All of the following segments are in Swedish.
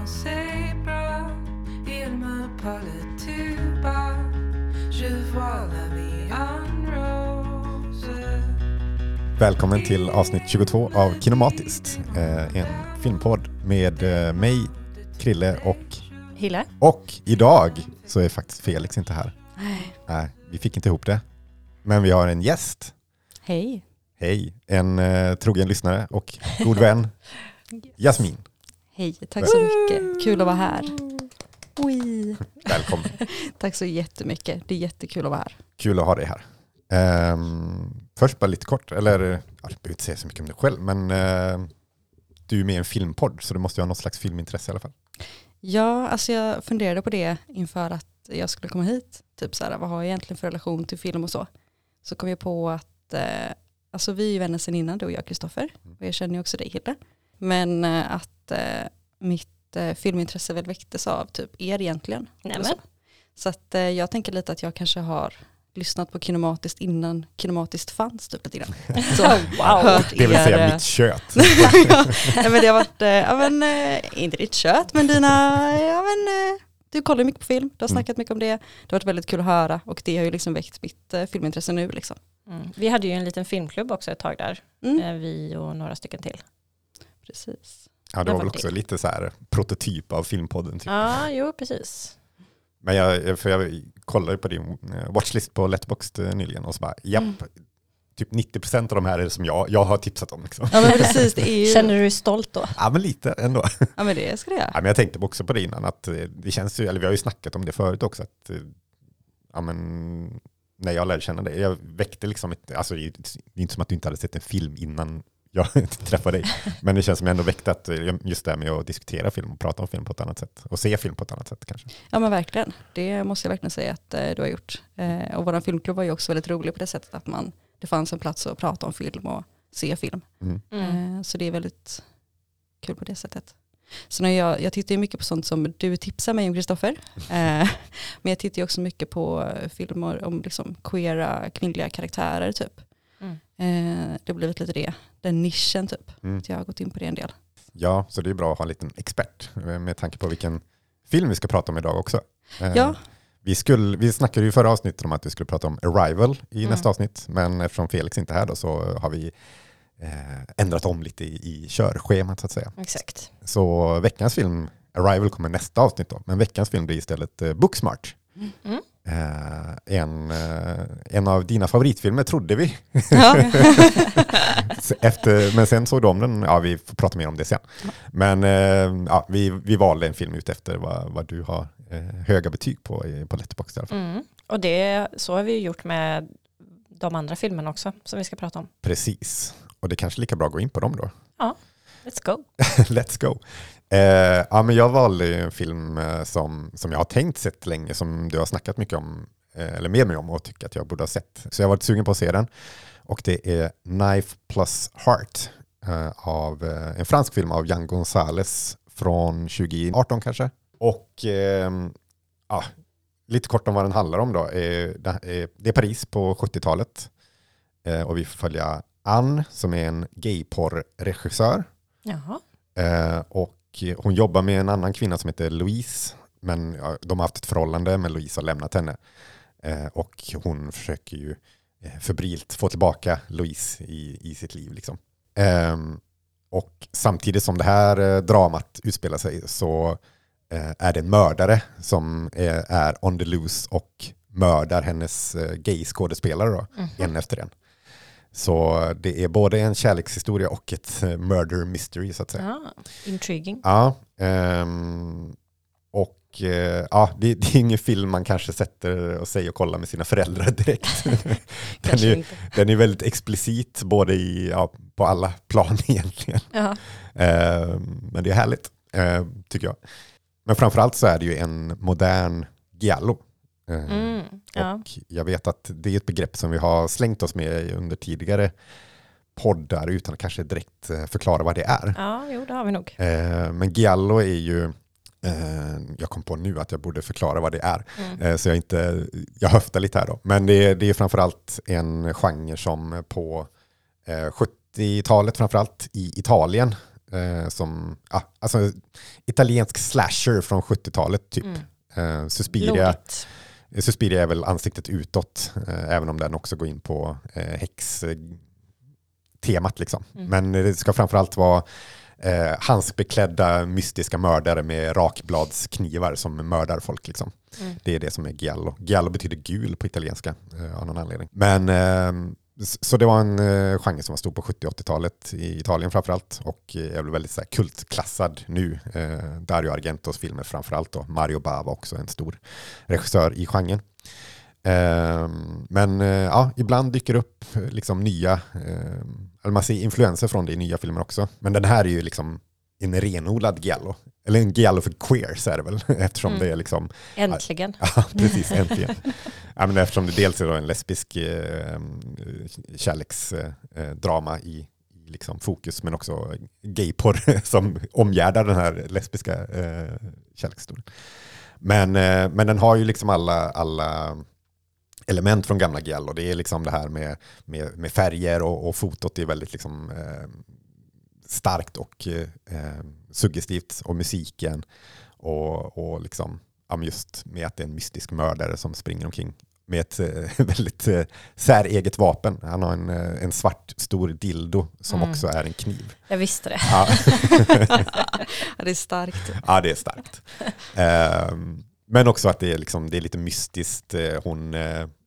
m'en ses bras, il me parle tout bas, je vois la vie en rose. Välkommen till avsnitt 22 av Kinomatiskt, en filmpodd med mig, Krille och Hille. Och idag så är faktiskt Felix inte här. Nej, vi fick inte ihop det. Men vi har en gäst. Hej. Hej, en trogen lyssnare och god vän, Jasmin. Hej, tack så mycket. Kul att vara här. Oj. Välkommen. Tack så jättemycket. Det är jättekul att vara här. Kul att ha dig här. Först bara lite kort, eller jag behöver inte säga så mycket om dig själv, men du är med i en filmpodd så du måste ju ha något slags filmintresse i alla fall. Ja, alltså jag funderade på det inför att jag skulle komma hit. Typ så här, vad har jag egentligen för relation till film och så? Så kom jag på att alltså vi är ju vänner sedan innan, du och jag, Kristoffer. Och jag känner ju också dig, Hilda. Men att mitt filmintresse väl väcktes av typ er egentligen. Nämen. Så att jag tänker lite att jag kanske har lyssnat på Kinomatiskt innan Kinomatiskt fanns typ lite grann. Så, wow. Det vill säga mitt kött. Ja, men det har varit, inte ditt kött, men dina, du kollar mycket på film, du har snackat mycket om det. Det har varit väldigt kul att höra och det har ju liksom väckt mitt filmintresse nu liksom. Mm. Vi hade ju en liten filmklubb också ett tag där, vi och några stycken till. Precis. Ja, det var väl också lite så här prototyp av filmpodden. Typ. Ja, jo, precis. Men jag kollade ju på din watchlist på Letterboxd nyligen och så bara, typ 90% av de här är det som jag har tipsat om. Liksom. Ja, men precis, det är ju... Känner du dig stolt då? Ja, men lite ändå. Ja, men det ska det göra. Ja, men jag tänkte också på det innan, att det känns ju, eller vi har ju snackat om det förut också, att ja, men... När jag lärde känna dig, jag väckte liksom ett, alltså det är inte som att du inte hade sett en film innan jag träffade dig. Men det känns som jag ändå väckte att just det här med att diskutera film och prata om film på ett annat sätt. Och se film på ett annat sätt kanske. Ja men verkligen, det måste jag verkligen säga att du har gjort. Och vår filmklubb var ju också väldigt rolig på det sättet att det fanns en plats att prata om film och se film. Så det är väldigt kul på det sättet. Så när jag tittar ju mycket på sånt som du tipsar mig om, Kristoffer. Men jag tittar ju också mycket på filmer om liksom queera, kvinnliga karaktärer typ. Det har blivit lite det. Den nischen typ. Att jag har gått in på det en del. Ja, så det är bra att ha en liten expert. Med tanke på vilken film vi ska prata om idag också. Ja. Vi snackade ju i förra avsnittet om att vi skulle prata om Arrival i nästa avsnitt. Men eftersom Felix inte är här då så har vi... ändrat om lite i körschemat så att säga. Exakt. Så veckans film, Arrival, kommer nästa avsnitt då. Men veckans film blir istället Booksmart. En av dina favoritfilmer trodde vi. Ja. Men sen såg de den. Ja, vi får prata mer om det sen. Men vi valde en film ut efter vad du har höga betyg på Letterboxd i alla fall. Och så har vi gjort med de andra filmerna också som vi ska prata om. Precis. Och det är kanske lika bra att gå in på dem då. Ja, let's go. Let's go. Ja, men jag valde en film som jag har tänkt sett länge, som du har snackat mycket om, eller med mig om och tycker att jag borde ha sett. Så jag har varit sugen på att se den. Och det är Knife plus Heart, en fransk film av Jan González från 2018 kanske. Och lite kort om vad den handlar om då. Det är Paris på 70-talet. Och vi får följa Ann som är en gayporr-regissör. Jaha. Och hon jobbar med en annan kvinna som heter Louise. Men de har haft ett förhållande, men Louise har lämnat henne. Och hon försöker ju febrilt få tillbaka Louise i sitt liv. Liksom. Och samtidigt som det här dramat utspelar sig så är det en mördare som är on the loose och mördar hennes gay-skådespelare då, en efter en. Så det är både en kärlekshistoria och ett murder mystery så att säga. Intriguing. Ja, det är ingen film man kanske sätter och säger och kollar med sina föräldrar direkt. Den är väldigt explicit både på alla plan egentligen. Men det är härligt, tycker jag. Men framförallt så är det ju en modern giallo. Och jag vet att det är ett begrepp som vi har slängt oss med under tidigare poddar utan att kanske direkt förklara vad det är. Ja, jo, det har vi nog. Men giallo är ju, jag kom på nu att jag borde förklara vad det är. Så jag höftar lite här då. Men det är framförallt en genre som på 70-talet framförallt i Italien som alltså italiensk slasher från 70-talet typ. Suspiria. Suspiria är väl ansiktet utåt, även om den också går in på häxtemat liksom. Men det ska framförallt vara handsbeklädda mystiska mördare med rakbladsknivar som mördar folk liksom. Det är det som är giallo. Giallo betyder gul på italienska av någon anledning. Men så det var en genre som var stor på 70-80-talet i Italien framförallt, och är väl väldigt så här kultklassad nu. Dario Argentos filmer framförallt då. Mario Bava också, en stor regissör i genren. Men ja, ibland dyker upp liksom nya, man ser influenser från det i nya filmer också. Men den här är ju liksom en renodlad giallo. Eller en giallo för queers är det väl, eftersom det är liksom... Äntligen. Ja, precis, äntligen. Ja, men eftersom det dels är då en lesbisk kärleksdrama i liksom fokus, men också gayporr som omgärdar den här lesbiska kärlekshistorien. Men den har ju liksom alla element från gamla giallo. Det är liksom det här med färger och fotot är väldigt liksom starkt och suggestivt, och musiken och liksom just med att det är en mystisk mördare som springer omkring med ett väldigt säreget vapen. Han har en svart stor dildo som också är en kniv. Jag visste det. Ja. Det är starkt. Ja, det är starkt. Men också att det är, liksom, det är lite mystiskt.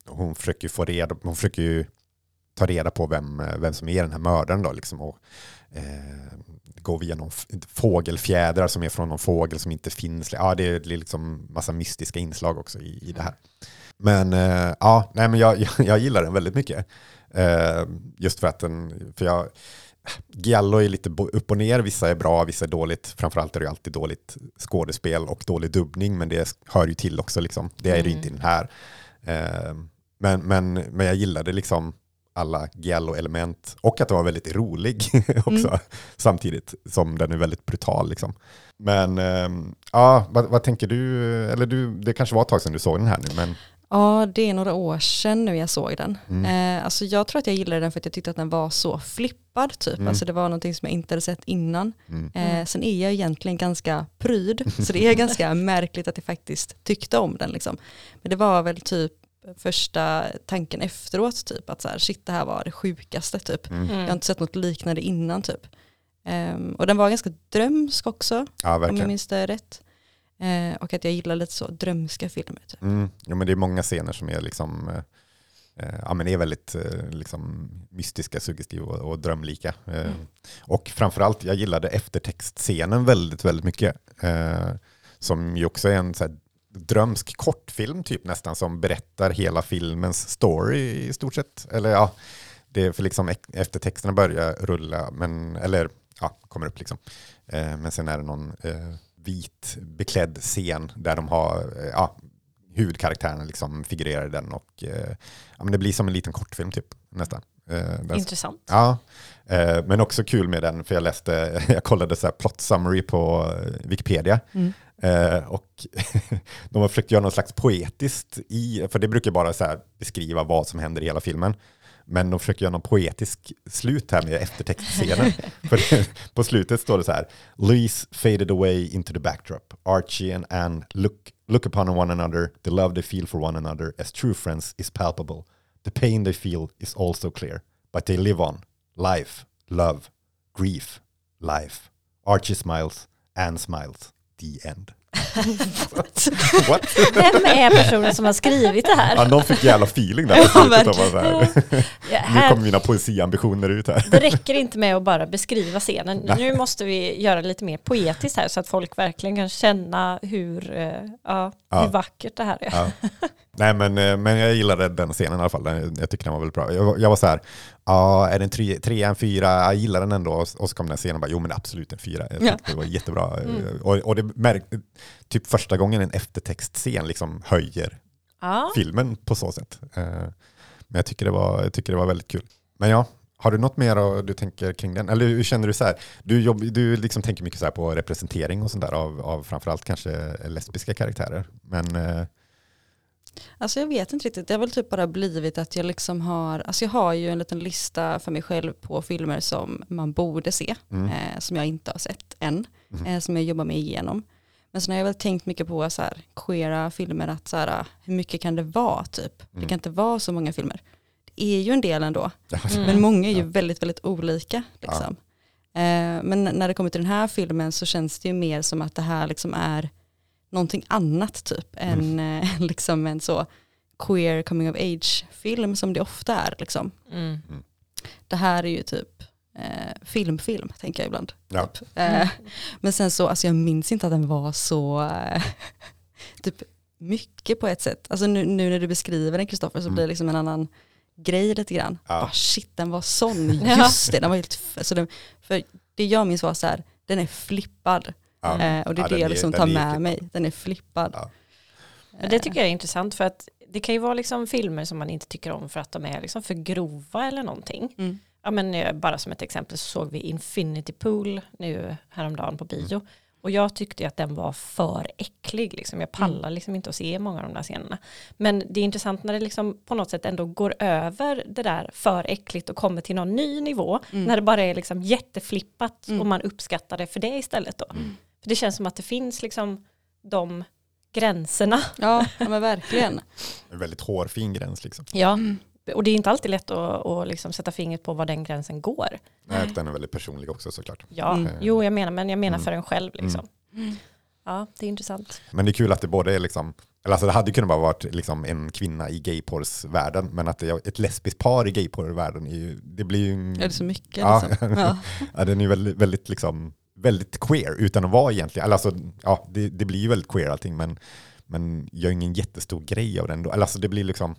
Hon försöker ju ta reda på vem som är den här mördaren då, liksom, och går via någon fågelfjädrar som är från någon fågel som inte finns. Ja, det är liksom massa mystiska inslag också i det här. Men jag gillar den väldigt mycket. Just för att giallo är lite upp och ner. Vissa är bra, vissa är dåligt. Framförallt är det alltid dåligt skådespel och dålig dubbning, men det hör ju till också liksom. Det är det inte i den här. Men jag gillade liksom alla giallo-element, och att den var väldigt rolig också, samtidigt som den är väldigt brutal liksom. Men vad tänker du? Eller det kanske var ett tag sedan du såg den här nu, men... Ja, det är några år sedan nu jag såg den. Alltså jag tror att jag gillade den för att jag tyckte att den var så flippad typ. Alltså det var någonting som jag inte hade sett innan. Sen är jag egentligen ganska pryd, så det är ganska märkligt att jag faktiskt tyckte om den liksom. Men det var väl typ första tanken efteråt typ, att så här, shit, det här var det sjukaste typ. Jag har inte sett något liknande innan typ. Och den var ganska drömsk också, om jag minns det rätt. Och att jag gillar lite så drömska filmer typ. Ja, men det är många scener som är liksom men är väldigt liksom mystiska, suggestiva och drömlika. Och framförallt jag gillade eftertextscenen väldigt väldigt mycket, som ju också är en så här drömsk kortfilm typ nästan, som berättar hela filmens story i stort sett. Eller ja, det är för liksom eftertexterna börjar rulla, men eller ja, kommer upp liksom. Men sen är det någon vit beklädd scen där de har huvudkaraktären liksom figurerar i den, och men det blir som en liten kortfilm typ nästan. Intressant. Ja, men också kul med den, för jag kollade så här plot summary på Wikipedia. Och de har försökt göra något slags poetiskt för det brukar bara så här beskriva vad som händer i hela filmen. Men de försöker göra någon poetisk slut här med eftertextscenen. För på slutet står det så här: Louise faded away into the backdrop. Archie and Anne look upon one another. The love they feel for one another as true friends is palpable. The pain they feel is also clear. But they live on. Life, love, grief, life. Archie smiles, Anne smiles. The end. What? Vem är personen som har skrivit det här? Ja, någon fick jävla feeling där. Nu kommer mina poesiambitioner ut här. Det räcker inte med att bara beskriva scenen. Nej. Nu måste vi göra lite mer poetiskt här, så att folk verkligen kan känna hur vackert det här är. Ja. Nej, men jag gillade den scenen i alla fall. Jag tycker den var väldigt bra. Jag var så här: är den 3 en 4? Jag gillar den ändå. Och så kom den scenen och bara, jo men absolut en 4. Det var jättebra. Och det märkte typ första gången en eftertextscen liksom höjer filmen på så sätt. Men jag tycker det var väldigt kul. Men ja, har du något mer du tänker kring den? Eller hur känner du så här? Du liksom tänker mycket så här på representering och sånt där av framförallt kanske lesbiska karaktärer. Men Alltså jag vet inte riktigt. Det har väl typ bara blivit att jag liksom har... Alltså jag har ju en liten lista för mig själv på filmer som man borde se. Som jag inte har sett än. Som jag jobbar mig igenom. Men sen har jag väl tänkt mycket på så här, queera filmer. Att så här, hur mycket kan det vara typ? Det kan inte vara så många filmer. Det är ju en del ändå. Men många är ju väldigt, väldigt olika. Liksom. Ja. Men när det kommer till den här filmen så känns det ju mer som att det här liksom är... någonting annat typ än liksom en så queer coming of age film som det ofta är liksom. Det här är ju typ film tänker jag ibland. Ja. Typ. Men sen så alltså jag minns inte att den var så typ mycket på ett sätt. Alltså nu när du beskriver den Kristoffer så blir det liksom en annan grej lite grann. Ja. Oh, shit, den var sån just det. Den var helt för det jag minns var så här, den är flippad. Och det är det jag liksom tar med mig. Den är flippad. Ja. Det tycker jag är intressant för att det kan ju vara liksom filmer som man inte tycker om för att de är liksom för grova eller någonting. Ja, men bara som ett exempel så såg vi Infinity Pool nu häromdagen på bio. Och jag tyckte att den var för äcklig. Liksom. Jag pallar liksom inte att se många av de där scenerna. Men det är intressant när det liksom på något sätt ändå går över det där för äckligt och kommer till någon ny nivå. När det bara är liksom jätteflippat och man uppskattar det för det istället då. För det känns som att det finns liksom de gränserna. Ja, men verkligen. En väldigt hårfin gräns liksom. Ja, och det är inte alltid lätt att liksom sätta fingret på var den gränsen går. Nej, den är väldigt personlig också såklart. Ja, jo jag menar för en själv liksom. Ja, det är intressant. Men det är kul att det både är liksom, eller alltså det hade kunnat bara varit liksom en kvinna i gayporrsvärlden, men att det är ett lesbiskt par i gayporrsvärlden är ju, det blir ju... Är det så mycket liksom? Ja, ja den är ju väldigt, väldigt liksom... väldigt queer utan att vara egentligen. Alltså, ja, det blir ju väldigt queer allting men jag är ingen jättestor grej av den. Alltså det blir liksom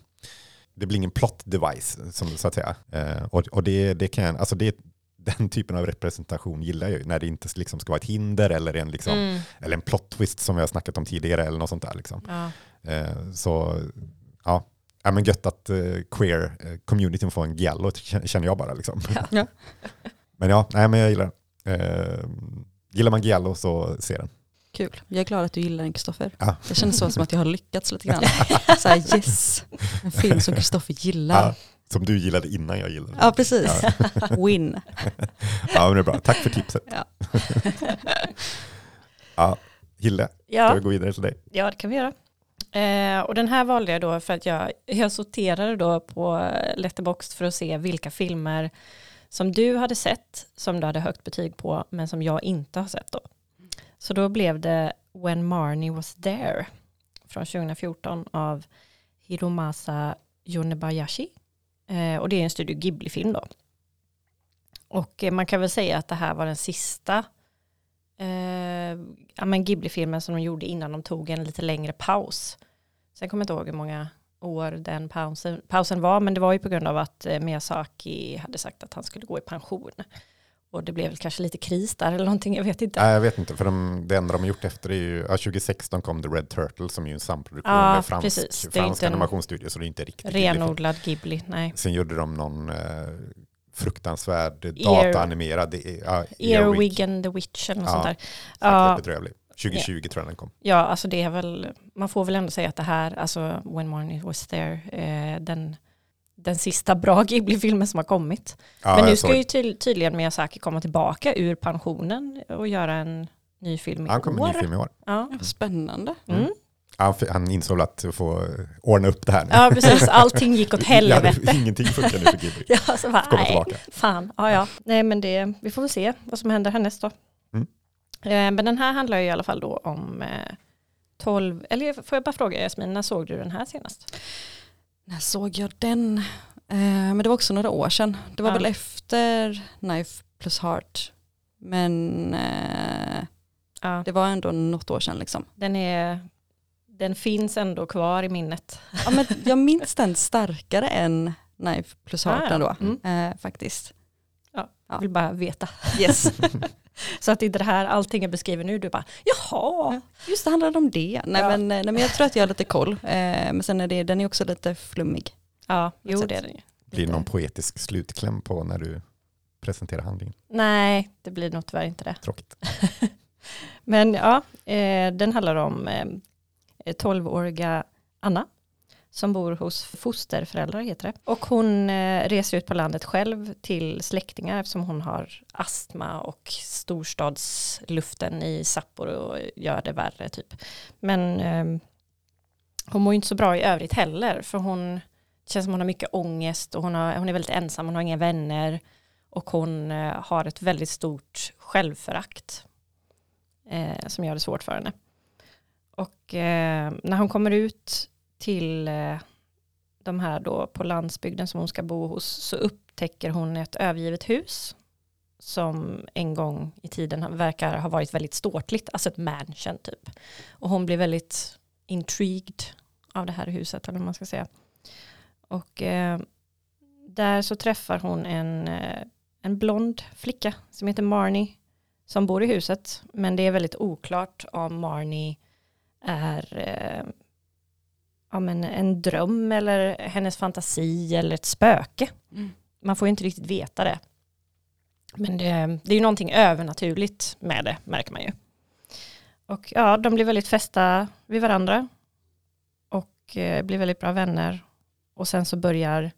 ingen plot device som så att säga. Och det kan alltså det den typen av representation gillar jag ju när det inte liksom ska vara ett hinder eller en liksom eller en plot twist som vi har snackat om tidigare eller något sånt där liksom. Ja. Så ja. Ja, men gött att queer communityn får en giallo känner jag bara liksom. Ja. Men ja, nej men jag gillar den. Gillar man giallo så ser den. Kul, jag är glad att du gillar den Kristoffer. Det känns så som att jag har lyckats lite grann. Såhär yes, en film som Kristoffer gillar. Som du gillade innan jag gillade. Ja precis, win. Ja men det är bra, tack för tipset. Ja, Hille, ska vi gå vidare till dig? Ja det kan vi göra. Och den här valde jag då för att jag sorterade då på Letterboxd för att se vilka filmer som du hade sett, som du hade högt betyg på, men som jag inte har sett då. Så då blev det When Marnie Was There från 2014 av Hiromasa Yonibayashi. Och det är en Studio Ghibli-film då. Och man kan väl säga att det här var den sista Ghibli-filmen som de gjorde innan de tog en lite längre paus. Sen kommer jag inte ihåg hur många år den pausen var, men det var ju på grund av att Miyazaki hade sagt att han skulle gå i pension. Och det blev väl kanske lite kris där eller någonting, jag vet inte. Nej, jag vet inte, för det enda de har gjort efter är ju, 2016 kom The Red Turtle som är ju en samproduktion med fransk animationsstudio, så det är inte riktigt renodlad Ghibli, nej. Sen gjorde de någon fruktansvärd dataanimerad Earwig and the Witch eller något sånt där. Ja, bedrövligt. 2020 tror jag den kom. Ja, alltså det är väl, man får väl ändå säga att det här, alltså When Marnie Was There, den sista bra Ghibli-filmen som har kommit. Ja, men nu ska ju tydligen Miyazaki komma tillbaka ur pensionen och göra en ny film i år. Han kommer en ny film i år. Ja. Spännande. Han insåg att få ordna upp det här nu. Ja, precis. Allting gick åt helvete. Ingenting funkar nu för Ghibli. Ja, så bara, nej, fan. Ja. Nej, men vi får väl se vad som händer härnäst då. Men den här handlar ju i alla fall då om 12... Eller får jag bara fråga Jasmin, när såg du den här senast? När såg jag den? Men det var också några år sedan. Det var väl efter Knife plus Heart. Men det var ändå något år sedan liksom. Den finns ändå kvar i minnet. Ja, men jag minns den starkare än Knife plus Heart ändå, faktiskt. Ja, jag vill bara veta. Yes. Så att inte det här, allting jag beskriver nu, du bara, jaha, just det handlar om det. Nej, men jag tror att jag har lite koll. Men sen är den är också lite flummig. Ja, jo det är den ju. Blir det någon poetisk slutkläm på när du presenterar handlingen? Nej, det blir nog tyvärr inte det. Tråkigt. Men ja, den handlar om 12-åriga Anna som bor hos fosterföräldrar heter det. Och hon reser ut på landet själv till släktingar eftersom hon har astma och storstadsluften i Sapporo gör det värre typ. Men hon mår inte så bra i övrigt heller för hon känns som hon har mycket ångest och hon är väldigt ensam, hon har inga vänner och hon har ett väldigt stort självförakt som gör det svårt för henne. Och när hon kommer ut till de här då på landsbygden som hon ska bo hos så upptäcker hon ett övergivet hus som en gång i tiden verkar ha varit väldigt ståtligt, alltså ett mansion typ. Och hon blir väldigt intrigued av det här huset eller vad man ska säga. Och där så träffar hon en blond flicka som heter Marnie som bor i huset, men det är väldigt oklart om Marnie är en dröm eller hennes fantasi eller ett spöke. Mm. Man får ju inte riktigt veta det. Men det är ju någonting övernaturligt med det, märker man ju. Och ja, de blir väldigt fästa vid varandra och blir väldigt bra vänner. Och sen så börjar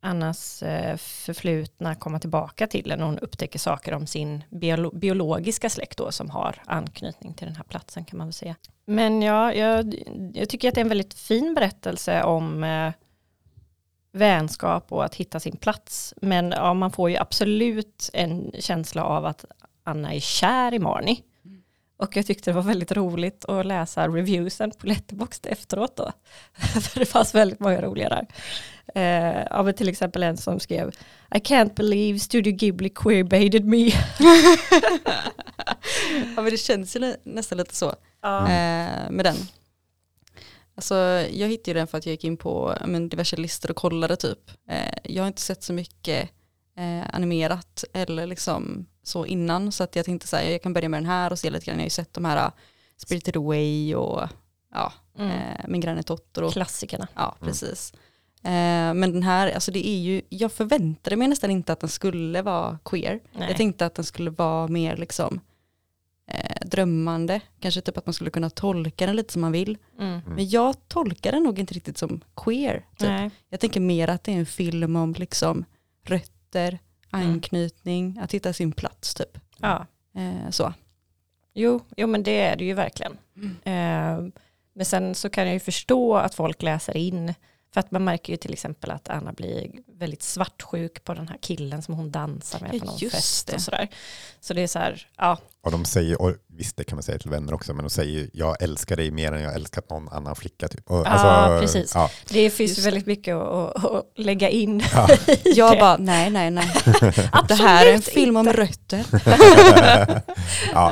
Annas förflutna komma tillbaka till henne och hon upptäcker saker om sin biologiska släkt då, som har anknytning till den här platsen kan man väl säga. Men ja, jag tycker att det är en väldigt fin berättelse om vänskap och att hitta sin plats. Men ja, man får ju absolut en känsla av att Anna är kär i Marnie. Och jag tyckte det var väldigt roligt att läsa reviewsen på Letterboxd efteråt då. För det fanns väldigt många roliga där. Av till exempel en som skrev I can't believe Studio Ghibli queerbaited me. Ja, men det känns ju nästan lite så med den. Alltså, jag hittade ju den för att jag gick in på diverse listor och kollade typ. Jag har inte sett så mycket animerat eller liksom så innan, så att jag tänkte såhär, jag kan börja med den här och se lite grann. Jag har ju sett de här Spirited Away och Min granne Totoro. Klassikerna. Ja, precis. Men den här, alltså det är ju, jag förväntade mig nästan inte att den skulle vara queer. Nej. Jag tänkte att den skulle vara mer liksom drömmande. Kanske typ att man skulle kunna tolka den lite som man vill. Mm. Men jag tolkar den nog inte riktigt som queer. Typ. Nej. Jag tänker mer att det är en film om liksom rötter, anknytning, att hitta sin plats typ. Ja. Så. Jo, men det är det ju verkligen. Mm. Men sen så kan jag ju förstå att folk läser in, för att man märker ju till exempel att Anna blir väldigt svartsjuk på den här killen som hon dansar med på någon fest och sådär. Så det är så här, ja. Och de säger, och visst det kan man säga till vänner också, men de säger jag älskar dig mer än jag älskat någon annan flicka typ. Och, precis. Ja. Det finns ju väldigt mycket att lägga in. Ja. Jag bara, nej. Det här är en film om rötter.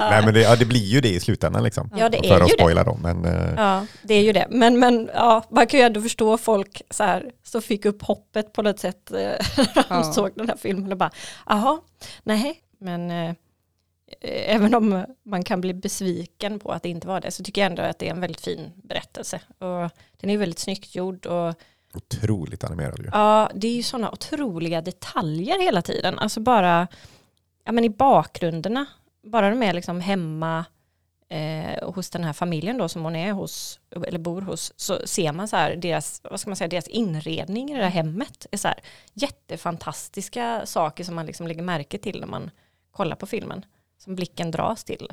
Nej, men det blir ju det i slutändan liksom. Ja, det är ju det. Dem, men, ja, det är ju det. Men ja, man kan ju ändå förstå folk så här, så fick upp hoppet på något sätt när de såg den här filmen och bara, aha, nej, men även om man kan bli besviken på att det inte var det, så tycker jag ändå att det är en väldigt fin berättelse. Och den är väldigt snyggt gjord. Och otroligt animerad ju. Ja, det är ju sådana otroliga detaljer hela tiden. Alltså bara, ja men i bakgrunderna, bara de är liksom hemma hos den här familjen då som hon är hos, eller bor hos, så ser man så här deras, vad ska man säga, deras inredning i det här hemmet är så här jättefantastiska saker som man liksom lägger märke till när man kollar på filmen. Som blicken dras till.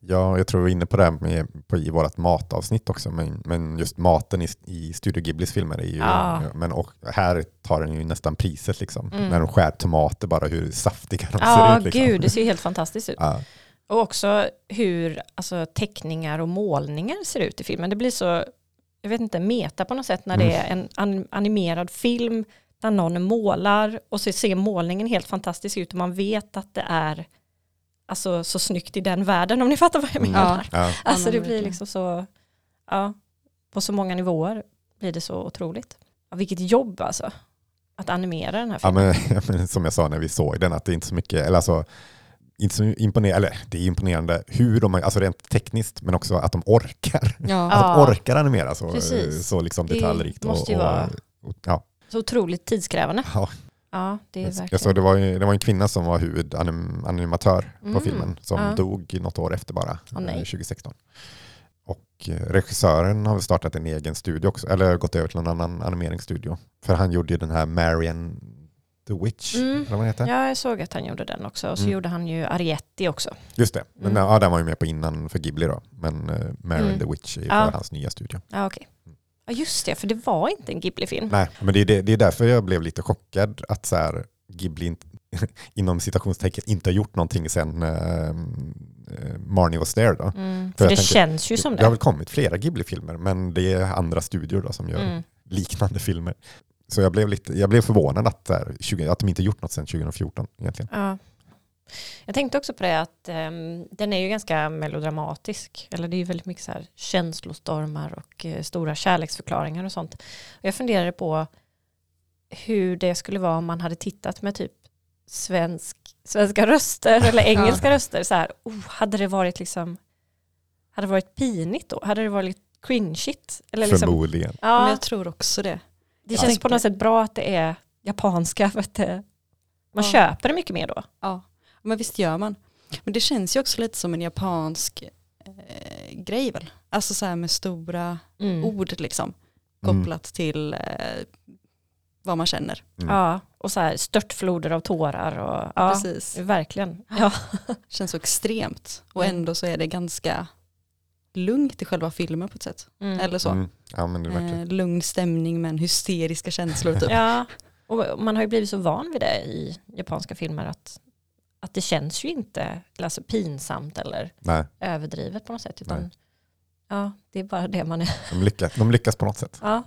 Ja, jag tror vi är inne på det här i vårt matavsnitt också. Men just maten i Studio Ghiblis filmer är ju... Ja. Men och här tar den ju nästan priset liksom. Mm. När de skär tomater, bara hur saftiga de ser ut. Ja, liksom. Gud, det ser ju helt fantastiskt ut. Ja. Och också hur alltså, teckningar och målningar ser ut i filmen. Det blir så, jag vet inte, meta på något sätt när det är en animerad film där någon målar och så ser målningen helt fantastisk ut och man vet att det är... Alltså så snyggt i den världen, om ni fattar vad jag menar. Ja. Alltså det blir liksom så... Ja, på så många nivåer blir det så otroligt. Ja, vilket jobb alltså. Att animera den här filmen. Ja, men som jag sa när vi såg den, att det är inte så mycket... Eller alltså, inte så imponerande, eller det är imponerande hur de... Alltså rent tekniskt, men också att de orkar. Ja. Att de orkar animera så liksom detaljrikt. Det måste ju vara så otroligt tidskrävande. Ja. Ja, det är verkligen. Alltså, det var en kvinna som var huvudanimatör på filmen som dog något år efter bara, 2016. Och regissören har väl startat en egen studio också. Eller gått över till en annan animeringsstudio. För han gjorde ju den här Marian the Witch. Mm. Eller vad heter? Ja, jag såg att han gjorde den också. Och så gjorde han ju Arietti också. Just det. Men ja, den var ju med på innan för Ghibli då. Men Marian the Witch är ju för hans nya studio. Ja, okej. Okay. Ja, just det. För det var inte en Ghibli-film. Nej, men det är därför jag blev lite chockad att så här, Ghibli inte, inom citationstecken inte har gjort någonting sen Marnie Was There då. Mm. För det tänker, känns ju som det. Det har väl kommit flera Ghibli-filmer, men det är andra studior då som gör liknande filmer. Så jag blev förvånad att de inte gjort något sedan 2014 egentligen. Ja. Jag tänkte också på det att den är ju ganska melodramatisk. Eller det är ju väldigt mycket så här känslostormar och stora kärleksförklaringar och sånt. Och jag funderade på hur det skulle vara om man hade tittat med typ svenska röster eller engelska röster. Så här, hade det varit pinigt då? Hade det varit cringeigt? Eller liksom, förmodligen. Ja, men jag tror också det. Det känns på något sätt bra att det är japanska för att man köper det mycket mer då. Ja, men visst gör man. Men det känns ju också lite som en japansk grej väl? Alltså så här med stora ord liksom. Kopplat till vad man känner. Mm. Ja, och så här störtfloder av tårar. Och, ja, precis. Verkligen. Ja. Känns så extremt. Och ändå så är det ganska lugnt i själva filmen på ett sätt. Mm. Eller så. Mm. Ja, men det är verkligen. Lugn stämning men hysteriska känslor typ. Ja, och man har ju blivit så van vid det i japanska filmer att det känns ju inte alltså, pinsamt eller överdrivet på något sätt. Utan, ja, det är bara det man är. De lyckas på något sätt. Ja,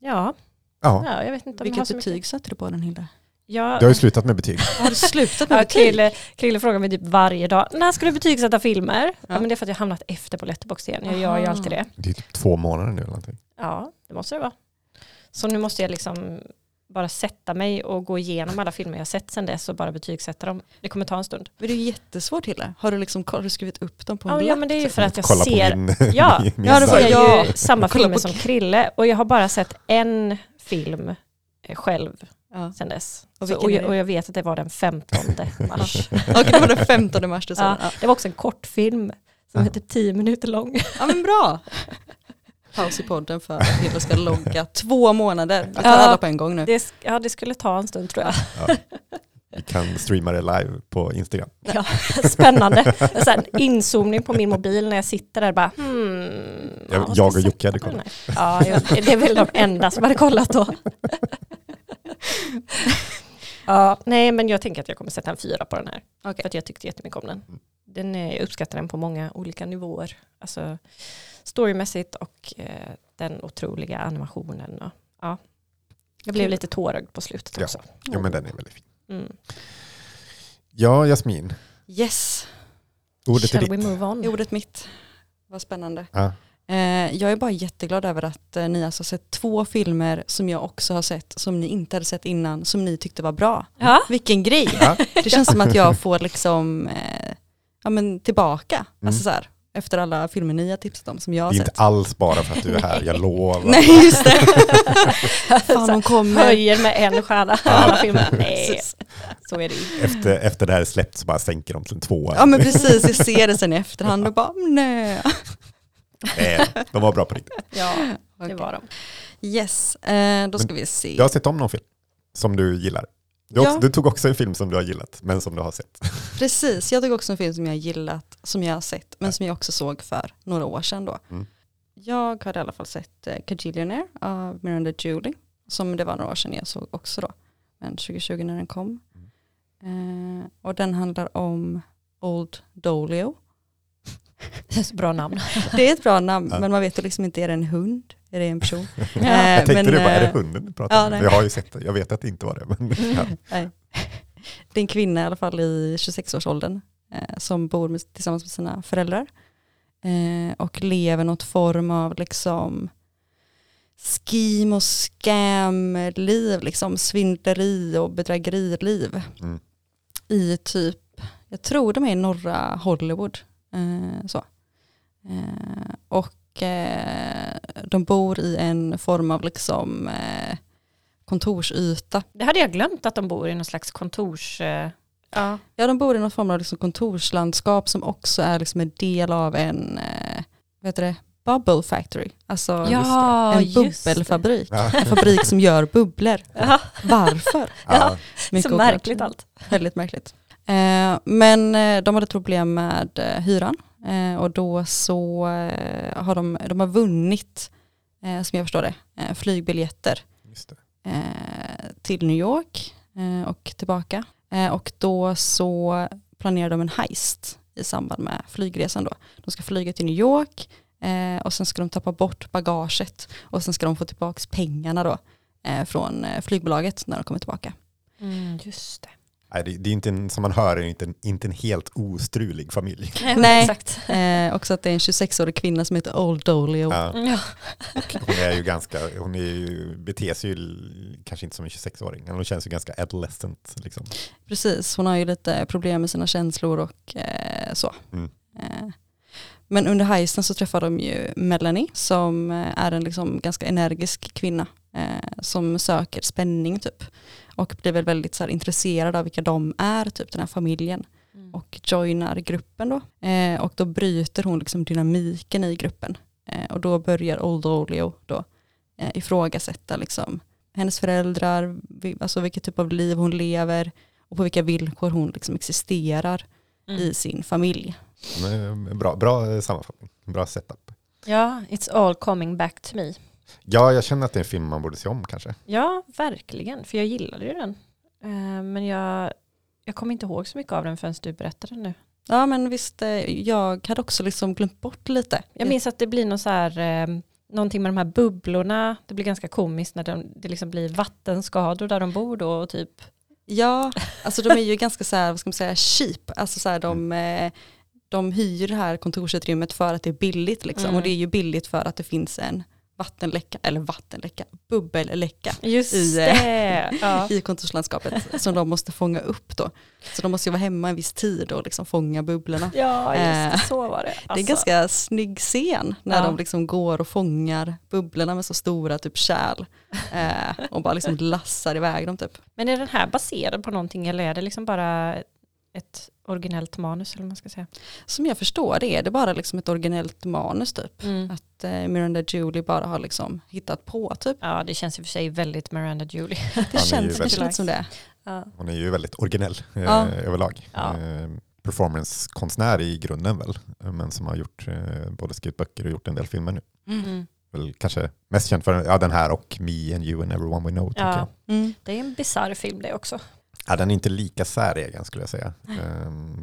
ja. Ja, jag vet inte om vilket betyg satte du på den, Hilda? Ja. Du har ju slutat med betyg. Har du slutat med betyg? Krille frågar mig typ varje dag. När ska du betygsätta filmer? Ja, men det är för att jag hamnat efter på Letterboxd igen. Jag gör ju alltid det. Det är typ 2 månader nu eller någonting. Ja, det måste det vara. Så nu måste jag liksom bara sätta mig och gå igenom alla filmer jag sett sedan dess och bara betygsätta dem. Det kommer ta en stund. Men det är ju jättesvårt, Hilda. Har du skrivit upp dem på en Ja, men det är ju för att jag ser... Jag ser ju samma filmer som Krille och jag har bara sett en film själv sen dess. Och jag vet att det var den 15 mars. Okej, det var den 15 mars. Det, det var också en kort film som hette 10 minuter lång. Ja, men bra! Paus i podden för att Hilda ska logga 2 månader. Vi tar alla på en gång nu. Det skulle ta en stund tror jag. Ja. Vi kan streama det live på Instagram. Ja, spännande. En inzoomning på min mobil när jag sitter där bara jag och Jocke hade kollat. Ja, det är väl de enda som hade kollat då. Ja, nej, men jag tänker att jag kommer sätta en 4 på den här. Okay. För att jag tyckte jättemycket om den. Jag uppskattar den på många olika nivåer. Alltså storymässigt och den otroliga animationen. Och, ja. Jag blev lite tårögd på slutet också. Ja, men den är väldigt fin. Mm. Ja, Jasmin. Yes. Ordet är ditt. Ordet mitt. Vad spännande. Jag är bara jätteglad över att ni alltså har sett 2 filmer som jag också har sett som ni inte hade sett innan som ni tyckte var bra. Ja. Vilken grej. Ja. Det känns som att jag får liksom tillbaka. Alltså så här, efter alla filmer ni har tipsat om som jag har sett. Det är inte alls bara för att du är här, jag lovar. Nej, just det. Fan, hon kommer. Höjer med en stjärna. Alla filmer. Nej, så är det ju. Efter det här släppt så bara sänker de till en 2. Ja, men precis. Jag ser det sen i efterhand och bara, nej. De var bra på riktigt. Ja, det var de. Yes, då ska vi se. Jag har sett om någon film som du gillar. Du tog också en film som du har gillat, men som du har sett. Precis, jag tog också en film som jag har gillat, som jag har sett, men som jag också såg för några år sedan då. Mm. Jag hade i alla fall sett Kajillionaire av Miranda July, som det var några år sedan jag såg också då. Men 2020 när den kom. Mm. Och den handlar om Old Dolio. Det är ett bra namn. Det är ett bra namn, men man vet ju liksom inte, är det en hund? Är det en person? Jag tänkte det bara, är det hunden du pratar om? Jag har ju sett det, jag vet att det inte var det. Men, nej. Det är en kvinna i alla fall i 26-årsåldern som bor tillsammans med sina föräldrar och lever något form av liksom skim och scam-liv, liksom svindleri och bedrägeriliv i typ, jag tror de är i norra Hollywood. De bor i en form av liksom kontorsyta. Det hade jag glömt att de bor i någon slags kontors... de bor i någon form av liksom kontorslandskap som också är liksom en del av en vet du det? Bubble Factory, alltså en bubbelfabrik. En fabrik som gör bubblor. Varför? Så märkligt allt. Väldigt märkligt. Men de hade problem med hyran och då så har de har vunnit, som jag förstår det, flygbiljetter. Just det. Till New York och tillbaka. Och då så planerar de en heist i samband med flygresan då. De ska flyga till New York och sen ska de tappa bort bagaget och sen ska de få tillbaka pengarna då från flygbolaget när de kommer tillbaka. Mm, just det. Nej, det är inte en, som man hör, är inte en helt ostrulig familj. Nej, exakt. Också att det är en 26-årig kvinna som heter Old Dolio. Ja. Hon beter sig ju kanske inte som en 26-åring. Hon känns ju ganska adolescent. Liksom. Precis, hon har ju lite problem med sina känslor och så. Mm. Men under heisten så träffar de ju Melanie som är en liksom ganska energisk kvinna som söker spänning typ. Och blir väl väldigt så här intresserad av vilka de är, typ den här familjen. Mm. Och joinar gruppen då. Och då bryter hon liksom dynamiken i gruppen. Och då börjar Old Olio då ifrågasätta liksom hennes föräldrar, alltså vilket typ av liv hon lever och på vilka villkor hon liksom existerar i sin familj. Bra sammanfattning, bra setup. Ja, it's all coming back to me. Ja, jag känner att det är en film man borde se om kanske. Ja, verkligen. För jag gillade ju den. Men jag kommer inte ihåg så mycket av den förrän du berättade nu. Ja, men visst. Jag hade också liksom glömt bort lite. Jag minns att det blir någon så här, någonting med de här bubblorna. Det blir ganska komiskt när det liksom blir vattenskador där de bor då. Typ. Ja, alltså de är ju ganska så här, vad ska man säga, cheap. Alltså så här, de hyr det här kontorsutrymmet för att det är billigt liksom. Och det är ju billigt för att det finns en bubbelläcka i kontorslandskapet som de måste fånga upp då. Så de måste ju vara hemma en viss tid och liksom fånga bubblorna. Ja, just det, så var det. Alltså. Det är en ganska snygg scen när de liksom går och fångar bubblorna med så stora typ kärl och bara liksom lassar iväg dem typ. Men är den här baserad på någonting eller är det liksom bara ett originellt manus eller vad man ska säga? Som jag förstår det är det bara liksom ett originellt manus typ. Mm. Att Miranda July bara har liksom hittat på typ. Ja, det känns i och för sig väldigt Miranda July. Det känns kanske lite som det. Ja. Hon är ju väldigt originell överlag. Ja. Performancekonstnär i grunden väl. Men som har gjort både skrivit böcker och gjort en del filmer nu. Mm. Väl kanske mest känd för den här och Me and You and Everyone We Know. Ja. Mm. Det är en bizarr film det också. Ja, den är inte lika säregen skulle jag säga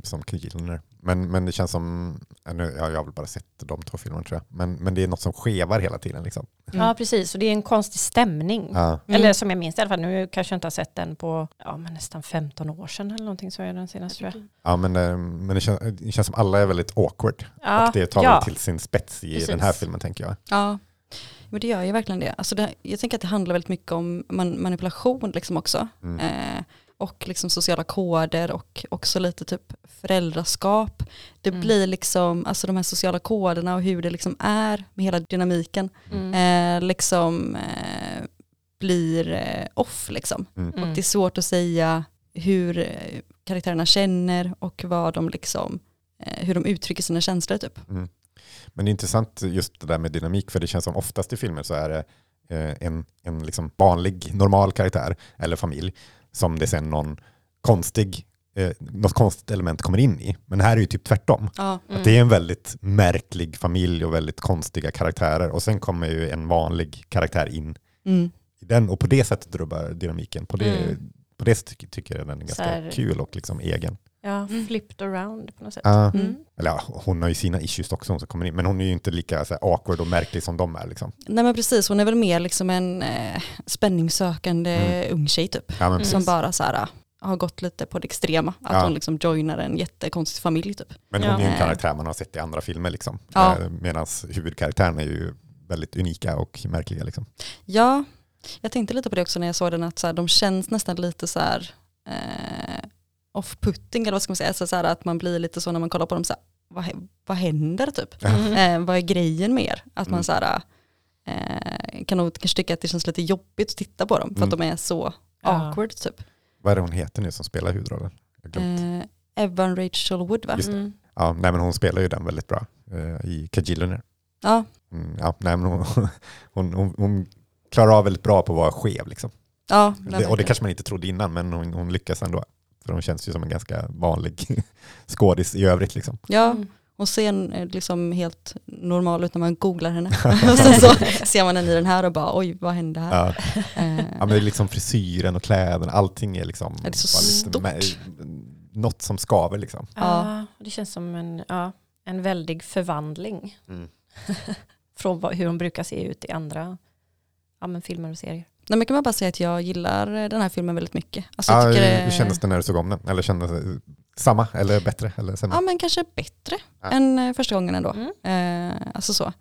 som Kajillionaire. Men det känns som, jag har väl bara sett de två filmerna tror jag, men det är något som skevar hela tiden liksom. Ja, precis, och det är en konstig stämning. Ja. Eller som jag minns i alla fall, nu kanske jag inte har sett den på men nästan 15 år sedan eller någonting, så är den senast tror jag. Ja, men det känns som alla är väldigt awkward och det tar till sin spets i den här filmen tänker jag. Ja. Men det gör ju verkligen det. Alltså jag tänker att det handlar väldigt mycket om manipulation liksom också. Mm. Och liksom sociala koder och också lite typ föräldraskap. Det blir liksom, alltså de här sociala koderna och hur det liksom är med hela dynamiken blir off liksom. Mm. Och det är svårt att säga hur karaktärerna känner och vad de liksom, hur de uttrycker sina känslor typ. Mm. Men det är intressant just det där med dynamik, för det känns som oftast i filmer så är det en liksom vanlig, normal karaktär eller familj som det sen något konstigt element kommer in i. Men här är ju typ tvärtom. Ja. Mm. Att det är en väldigt märklig familj och väldigt konstiga karaktärer. Och sen kommer ju en vanlig karaktär in i den. Och på det sättet rubbar dynamiken. På det sättet tycker jag den är ganska kul och liksom egen. Ja, flipped around på något sätt. Eller hon har ju sina issues också, hon som kommer in. Men hon är ju inte lika så här awkward och märklig som de är. Liksom. Nej, men precis. Hon är väl mer liksom en spänningssökande ung tjej typ. Ja, som bara så här, har gått lite på det extrema. Att hon liksom joinar en jättekonstig familj typ. Men hon är ju en karaktär man har sett i andra filmer liksom. Ja. Medan huvudkaraktären är ju väldigt unika och märkliga liksom. Ja, jag tänkte lite på det också när jag såg den. Att så här, de känns nästan lite så här... off-putting eller vad ska man säga, så att man blir lite så när man kollar på dem så här, vad händer typ? Vad är grejen med er? Att man så här, kan nog kanske tycka att det känns lite jobbigt att titta på dem för att de är så awkward typ. Vad är det hon heter nu som spelar huvudrollen? Evan Rachel Wood va? Just det. Ja, nej men hon spelar ju den väldigt bra i Kajillionaire. Ja. Mm, ja, nej, men hon klarar av väldigt bra på att vara skev liksom. Ja, och det kanske man inte trodde innan, men hon lyckas ändå. För hon känns ju som en ganska vanlig skådis i övrigt liksom. Ja, hon ser liksom helt normal ut när man googlar henne. Och sen så ser man henne i den här och bara, oj, vad hände här? Ja, ja, men det är liksom frisyren och kläderna, allting är liksom... Är det så stort? Något som skaver liksom. Ja, det känns som en väldig förvandling. Mm. Från hur hon brukar se ut i andra filmer och serier. Nej, men kan man bara säga att jag gillar den här filmen väldigt mycket. Alltså, jag tycker hur kändes det när du såg om den? Eller kändes det samma eller bättre? Eller sämre? Ja, men kanske bättre än första gången ändå. Mm. Alltså så.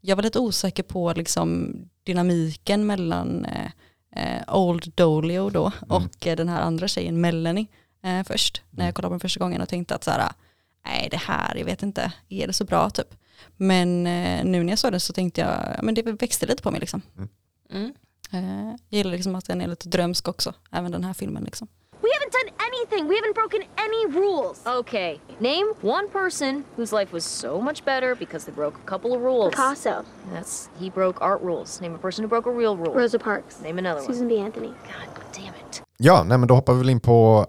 Jag var lite osäker på liksom, dynamiken mellan Old Dolio då och den här andra tjejen, Melanie, först. När jag kollade på den första gången och tänkte att så här, nej, det här, jag vet inte, är det så bra typ? Men nu när jag såg den så tänkte jag, men det växte lite på mig liksom. Mm. Jag gillar liksom att den är lite drömsk också, även den här filmen liksom. We haven't done anything, we haven't broken any rules. Okay, name one person whose life was so much better because they broke a couple of rules. Picasso. That's, he broke art rules. Name a person who broke a real rule. Rosa Parks. Name another one. Susan B. Anthony. God damn it. Ja, nej, men då hoppar vi väl in på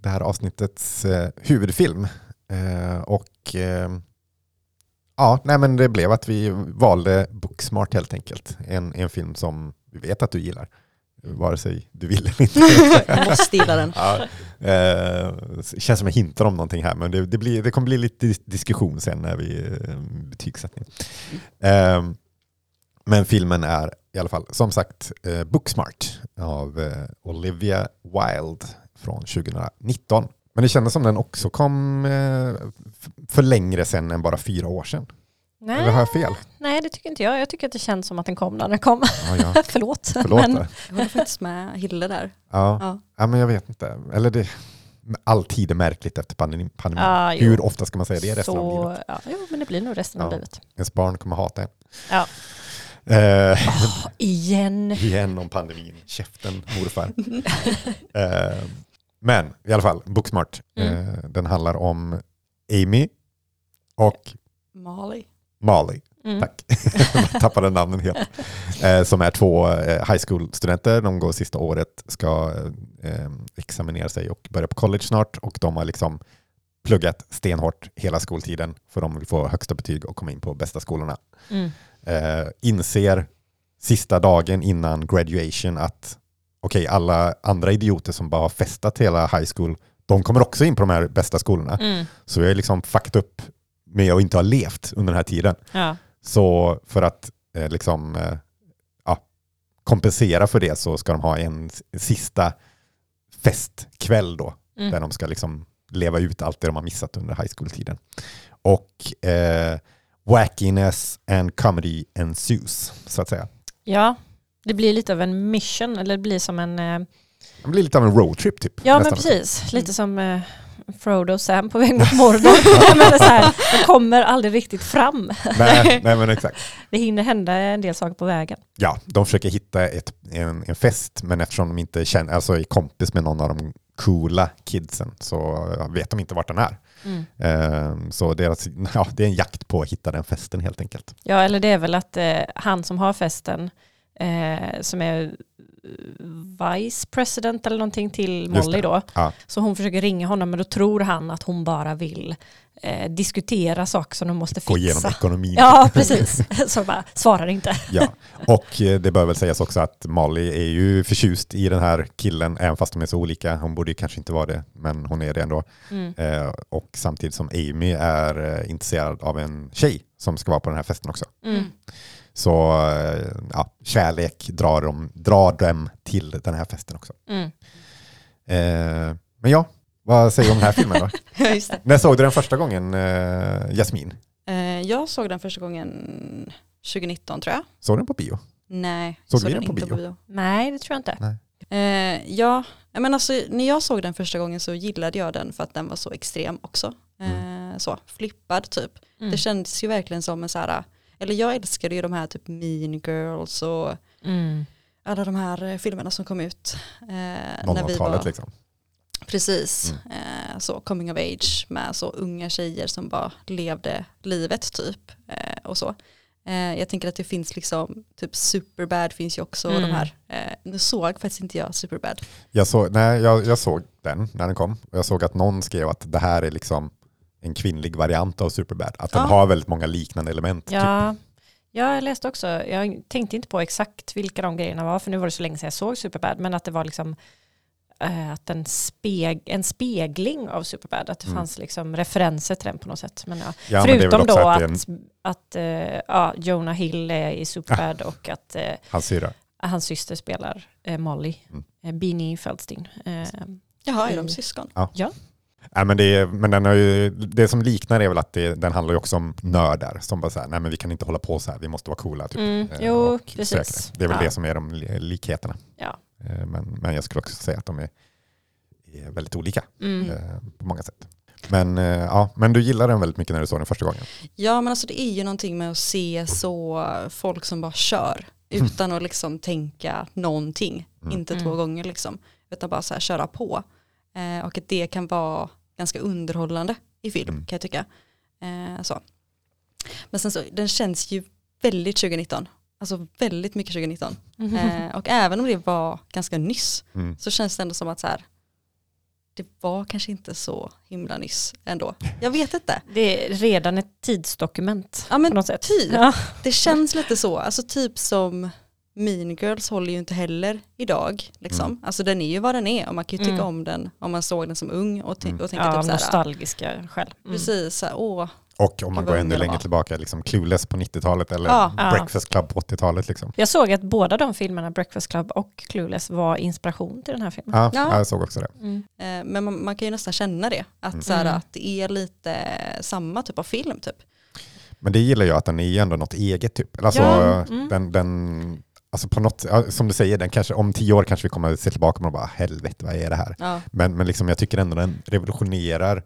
det här avsnittets huvudfilm. Ja, nej, men det blev att vi valde Booksmart helt enkelt. En film som vi vet att du gillar. Vare sig du vill eller inte. Jag måste gilla den. Ja, känns som jag hintar om någonting här. Men det kommer bli lite diskussion sen när vi betygsätter. Men filmen är i alla fall, som sagt, Booksmart av Olivia Wilde från 2019. Men det kändes som den också kom för längre sedan än bara 4 år sedan. Nej. Eller har jag fel? Nej, det tycker inte jag. Jag tycker att det känns som att den kom när den kom. Ja, ja. Förlåt. Men jag var faktiskt med Hille där. Ja. Ja. Ja, men jag vet inte. Eller det... Alltid är märkligt efter pandemin. Hur ofta ska man säga det resten av livet? Ja, jo, men det blir nog resten av livet. Ens barn kommer hata en. Ja. Igen om pandemin. Käften, morfar. Men i alla fall, Booksmart. Den handlar om Amy och Molly. Mm. Tack. Jag tappade namnen helt. Som är 2 high school-studenter. De går sista året, ska examinera sig och börja på college snart. Och de har liksom pluggat stenhårt hela skoltiden. För de vill få högsta betyg och komma in på bästa skolorna. Mm. Inser sista dagen innan graduation att okej, alla andra idioter som bara har festat hela high school, de kommer också in på de här bästa skolorna. Mm. Så jag är liksom fucked upp med att inte ha levt under den här tiden. Ja. Så för att kompensera för det så ska de ha en sista festkväll då. Mm. Där de ska liksom leva ut allt det de har missat under high school-tiden. Och wackiness and comedy ensues, så att säga. Ja. Det blir lite av en mission, eller det blir som en... Det blir lite av en roadtrip typ. Ja, men precis. Också. Lite som Frodo och Sam på väg mot Mordor. Men så här, de kommer aldrig riktigt fram. nej, men exakt. Det hinner hända en del saker på vägen. Ja, de försöker hitta en fest, men eftersom de inte känner, alltså är kompis med någon av de coola kidsen så vet de inte vart den är. Mm. Så det är en jakt på att hitta den festen helt enkelt. Ja, eller det är väl att han som har festen som är vice president eller någonting till Molly då. Ja. Så hon försöker ringa honom, men då tror han att hon bara vill diskutera saker som de måste gå fixa. Gå igenom ekonomin. Ja, precis. Så bara, svarar inte. Ja. Och det bör väl sägas också att Molly är ju förtjust i den här killen, även fast de är så olika. Hon borde ju kanske inte vara det, men hon är det ändå. Mm. Och samtidigt som Amy är intresserad av en tjej som ska vara på den här festen också. Mm. Så ja, kärlek drar dem till den här festen också. Mm. Men ja, vad säger du om den här filmen då? Just det. När såg du den första gången, Jasmin? Jag såg den första gången 2019 tror jag. Såg du den på bio? Nej. Såg vi den inte på bio? Nej, det tror jag inte. Nej. Men alltså, när jag såg den första gången så gillade jag den för att den var så extrem också. Så flippad typ. Mm. Det kändes ju verkligen som en så här... Eller jag älskade ju de här typ Mean Girls och alla de här filmerna som kom ut. När vi var liksom. Precis. Mm. Så coming of age med så unga tjejer som bara levde livet typ. Och så. Jag tänker att det finns liksom, typ Superbad finns ju också. Mm. De här. Nu såg faktiskt inte jag Superbad. Jag såg den när den kom. Och jag såg att någon skrev att det här är liksom en kvinnlig variant av Superbad. Att den har väldigt många liknande element. Ja. Typ. Ja, jag läste också. Jag tänkte inte på exakt vilka de grejerna var. För nu var det så länge sedan jag såg Superbad. Men att det var liksom att en spegling av Superbad. Att det fanns liksom referenser till den på något sätt. Men, ja, förutom men då att Jonah Hill är i Superbad. Och att hans syster spelar Molly. Bini Feldstein. Jaha, är de syskon? Ja. Nej, men den har ju, det som liknar är väl att den handlar ju också om nördar som bara såhär, nej men vi kan inte hålla på så här, vi måste vara coola typ. Jo, precis. Säkra. Det är väl det som är de likheterna. Ja. Men jag skulle också säga att de är väldigt olika på många sätt. Men du gillade den väldigt mycket när du såg den första gången. Ja, men alltså det är ju någonting med att se så folk som bara kör utan att liksom tänka någonting. Inte två gånger liksom, utan bara så här köra på. Och att det kan vara ganska underhållande i film kan jag tycka. Så. Men sen så, den känns ju väldigt 2019. Alltså väldigt mycket 2019. Och även om det var ganska nyss så känns det ändå som att så här, det var kanske inte så himla nyss ändå. Jag vet inte. Det är redan ett tidsdokument på något sätt. Typ. Ja. Det känns lite så. Alltså typ som Mean Girls håller ju inte heller idag liksom. Alltså den är ju vad den är och man kan ju tycka om den om man såg den som ung och tänker typ så här nostalgiska själv. Precis så här, och om man går ännu längre tillbaka liksom Clueless på 90-talet eller Breakfast Club på 80-talet liksom. Jag såg att båda de filmerna Breakfast Club och Clueless var inspiration till den här filmen. Ja. Jag såg också det. Men man kan ju nästan känna det att så här, att det är lite samma typ av film typ. Men det gillar jag att den är ändå något eget typ. Alltså den alltså på något, som du säger, den kanske, om 10 år kanske vi kommer att se tillbaka och bara helvete, vad är det här? Ja. Men liksom, jag tycker ändå den revolutionerar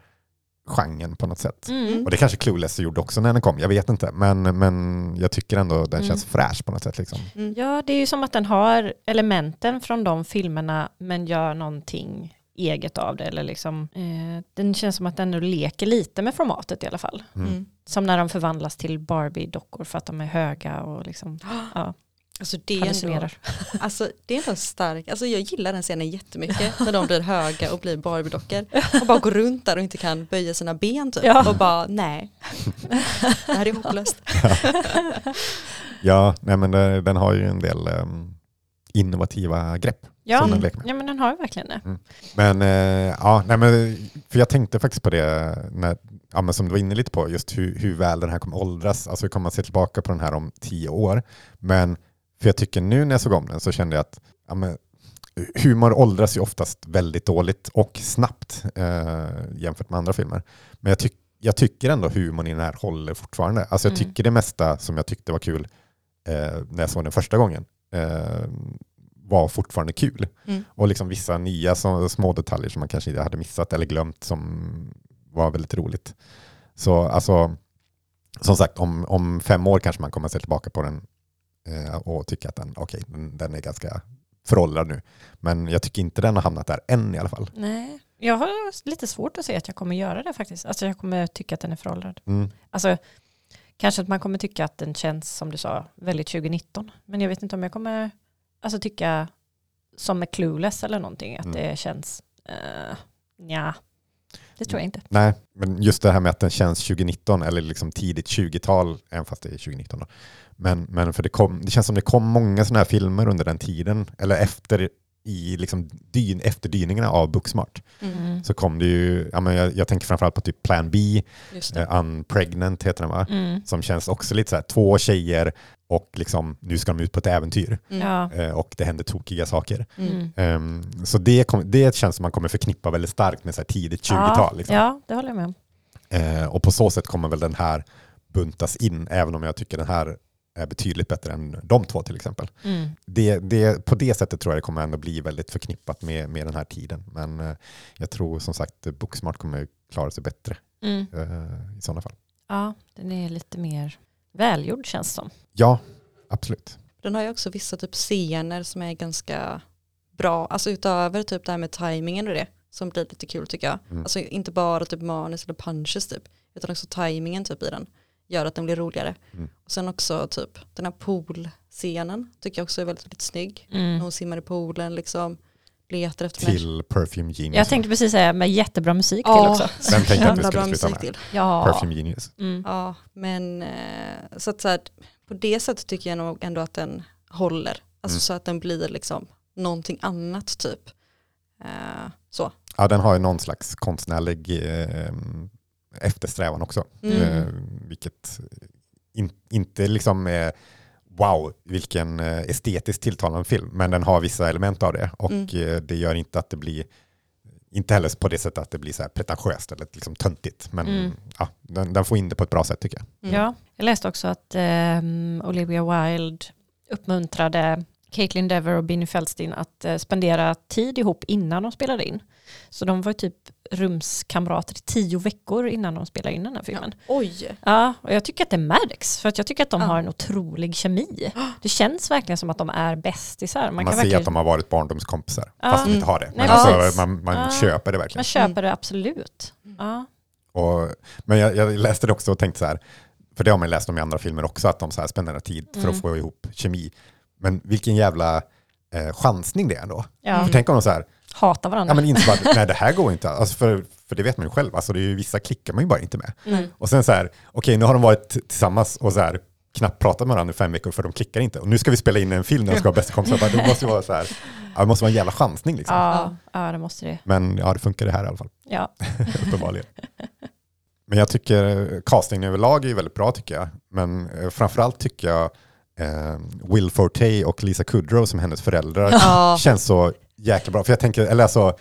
genren på något sätt. Och det kanske Clueless gjorde också när den kom, jag vet inte. Men jag tycker ändå den känns fräsch på något sätt. Liksom. Ja, det är ju som att den har elementen från de filmerna men gör någonting eget av det. Eller liksom, den känns som att den leker lite med formatet i alla fall. Som när de förvandlas till Barbie-dockor för att de är höga och liksom... Ja. Alltså det är ändå stark. Alltså jag gillar den scenen jättemycket när de blir höga och blir Barbie-dockor och bara går runt där och inte kan böja sina ben typ. Och bara nej. Det här är hopplöst. Nej men den har ju en del innovativa grepp. Ja, men den har ju verkligen det. Men för jag tänkte faktiskt på det när, men som du var inne lite på just hur väl den här kommer åldras. Alltså hur kommer man se tillbaka på den här om 10 år? Men för jag tycker nu när jag såg om den så kände jag att humor åldras ju oftast väldigt dåligt och snabbt jämfört med andra filmer. Men jag tycker ändå humorn i den här håller fortfarande. Alltså jag tycker det mesta som jag tyckte var kul när jag såg den första gången var fortfarande kul. Och liksom vissa nya små detaljer som man kanske inte hade missat eller glömt som var väldigt roligt. Så alltså som sagt om 5 år kanske man kommer att se tillbaka på den och tycker att den är ganska föråldrad nu. Men jag tycker inte den har hamnat där än i alla fall. Nej, jag har lite svårt att se att jag kommer göra det faktiskt. Alltså jag kommer tycka att den är föråldrad. Alltså kanske att man kommer tycka att den känns, som du sa, väldigt 2019. Men jag vet inte om jag kommer alltså tycka som med Clueless eller någonting. Att det känns nja. Det tror jag inte. Nej, men just det här med att den känns 2019 eller liksom tidigt 20-tal, även fast det är 2019 då. Men för det känns som det kom många sådana här filmer under den tiden eller efter i liksom efterdyningarna av Booksmart. Så kom det ju, jag tänker framförallt på typ Plan B, Unpregnant heter den va? Som känns också lite så här, 2 tjejer och liksom, nu ska de ut på ett äventyr. Och det händer tokiga saker. Så det känns som man kommer förknippa väldigt starkt med så här tidigt 20-tal. Liksom. Ja, det håller jag med om. Och på så sätt kommer väl den här buntas in, även om jag tycker den här är betydligt bättre än de 2 till exempel. På det sättet tror jag det kommer ändå bli väldigt förknippat med den här tiden. Men jag tror som sagt Booksmart kommer klara sig bättre i sådana fall. Ja, den är lite mer välgjord känns som. Ja, absolut. Den har ju också vissa typ scener som är ganska bra. Alltså utöver typ det här med tajmingen och det. som blir lite kul tycker jag. Mm. Alltså inte bara typ manus eller punches typ, utan också tajmingen typ i den gör att den blir roligare. Mm. Och sen också typ den här poolscenen tycker jag också är väldigt, väldigt snygg. Mm. Hon simmar i poolen liksom, letar efter till Perfume Genius. Jag tänkte precis säga med jättebra musik till också. Sen tänkte jag att vi skulle sluta med Perfume Genius. Mm. Ja, men så att så här, på det sättet tycker jag nog ändå att den håller. Alltså så att den blir liksom någonting annat typ. Så. Ja, den har ju någon slags konstnärlig eftersträvan också. Mm. Vilket inte liksom är wow, vilken estetiskt tilltalande film. Men den har vissa element av det. Och det gör inte att det blir, inte heller på det sättet att det blir så här pretentiöst eller liksom töntigt. Men ja, den får in det på ett bra sätt tycker jag. Mm. Ja, jag läste också att Olivia Wilde uppmuntrade Caitlin Dever och Bini Feldstein att spendera tid ihop innan de spelade in. Så de var typ rumskamrater i 10 veckor innan de spelade in den här filmen. Ja. Oj! Ja, och jag tycker att det märks. För att jag tycker att de har en otrolig kemi. Det känns verkligen som att de är bästisar. Man kan ser verkligen att de har varit barndomskompisar. Ja. Fast de inte har det. Men alltså, man köper det verkligen. Man köper det absolut. Mm. Ja. Men jag läste det också och tänkte så här. För det har man läst om i andra filmer också. Att de så här spenderar tid för att få ihop kemi. Men vilken jävla chansning det är ändå. Ja. För tänk om de så här hatar varandra. Ja, men inte bara, nej det här går inte. Alltså för det vet man ju själv. Alltså det är ju, vissa klickar man ju bara inte med. Mm. Och sen så här, okej, nu har de varit tillsammans och så här knappt pratat med varandra i 5 veckor för de klickar inte. Och nu ska vi spela in en film när de ska ha bästa kompisar. Det måste ju vara så här, det måste vara en jävla chansning liksom. Ja, det måste det. Men ja, det funkar det här i alla fall. Ja. Uppenbarligen. Men jag tycker castingen överlag är ju väldigt bra tycker jag. Men framförallt tycker jag Will Forte och Lisa Kudrow som hennes föräldrar känns så jäkla bra. För jag tänker, eller alltså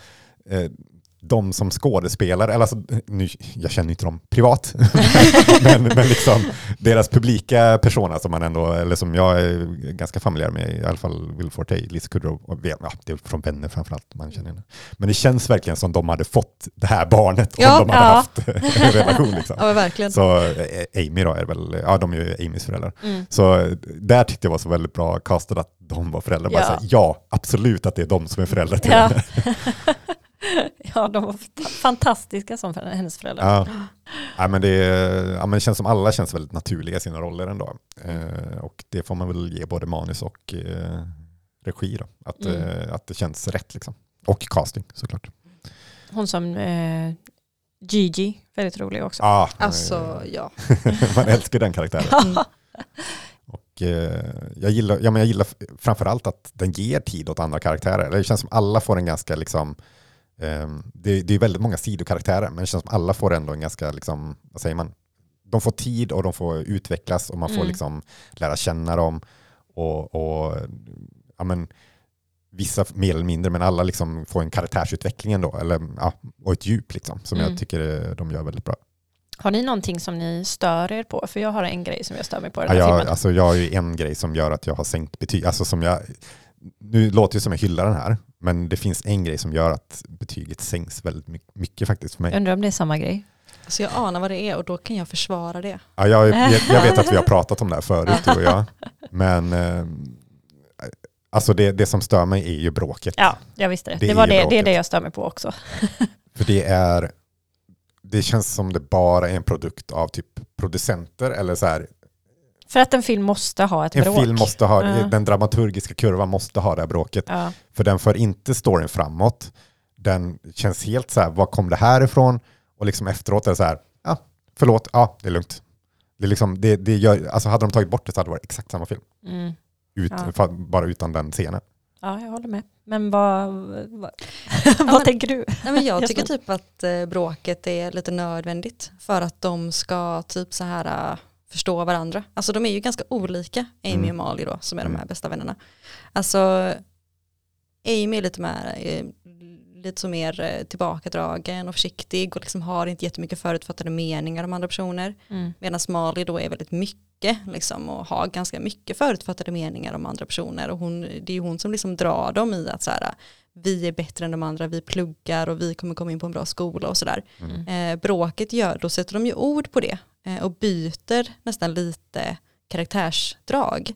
de som skådespelare, eller alltså, nu, jag känner inte dem privat men liksom deras publika personer som man ändå, eller som jag är ganska familjär med, i alla fall Will Forte, Lisa Kudrow och det är från vänner framförallt man känner henne. Men det känns verkligen som de hade fått det här barnet om de hade haft en relation liksom. Ja, verkligen. Så Amy då är väl, ja de är ju Amys föräldrar. Mm. Så där tyckte jag var så väldigt bra castat att de var föräldrar. Bara så här, ja, absolut att det är de som är föräldrar till henne. Ja, de var fantastiska som hennes föräldrar. Ja, men det känns som alla känns väldigt naturliga i sina roller ändå. Och det får man väl ge både manus och regi då. Att det känns rätt liksom. Och casting såklart. Hon som Gigi, väldigt rolig också. Alltså, ja. Man älskar den karaktären. Och jag gillar framförallt att den ger tid åt andra karaktärer. Det känns som alla får en ganska liksom det är väldigt många sidokaraktärer, men det känns som alla får ändå en ganska liksom, vad säger man, de får tid och de får utvecklas och man får liksom lära känna dem och ja, men vissa mer eller mindre, men alla liksom får en karaktärsutveckling ändå, eller ja, och ett djup liksom, som jag tycker de gör väldigt bra. Har ni någonting som ni stör er på? För jag har en grej som jag stör mig på i den här filmen. Alltså jag har ju en grej som gör att jag har sänkt betyg, alltså som jag, nu låter det som jag hyllar den här, men det finns en grej som gör att betyget sänks väldigt mycket faktiskt för mig. Jag undrar om det är samma grej. Alltså jag anar vad det är och då kan jag försvara det. Ja, jag vet att vi har pratat om det här förut, du och jag. Men alltså det som stör mig är ju bråket. Ja, jag visste det. Det är det jag stör mig på också. För det känns som det bara är en produkt av typ producenter eller så här. För att en film måste ha ett bråk. En film måste ha, den dramaturgiska kurvan måste ha det här bråket. För den för inte storyn framåt. Den känns helt så här, vad kom det här ifrån? Och liksom efteråt är det så här, ja, förlåt, ja, det är lugnt. Det är liksom, alltså hade de tagit bort det så hade det varit exakt samma film. Mm. Bara utan den scenen. Ja, jag håller med. Men vad tänker du? Nej, men jag tycker typ att bråket är lite nödvändigt för att de ska typ så här förstå varandra. Alltså de är ju ganska olika, Amy och Molly då, som är de här bästa vännerna. Alltså Amy är lite mer tillbakadragen och försiktig och liksom har inte jättemycket förutfattade meningar om andra personer. Medan Molly då är väldigt mycket liksom, och har ganska mycket förutfattade meningar om andra personer. Och det är ju hon som liksom drar dem i att så här, vi är bättre än de andra, vi pluggar och vi kommer komma in på en bra skola och sådär. Bråket gör, då sätter de ju ord på det. Och byter nästan lite karaktärsdrag.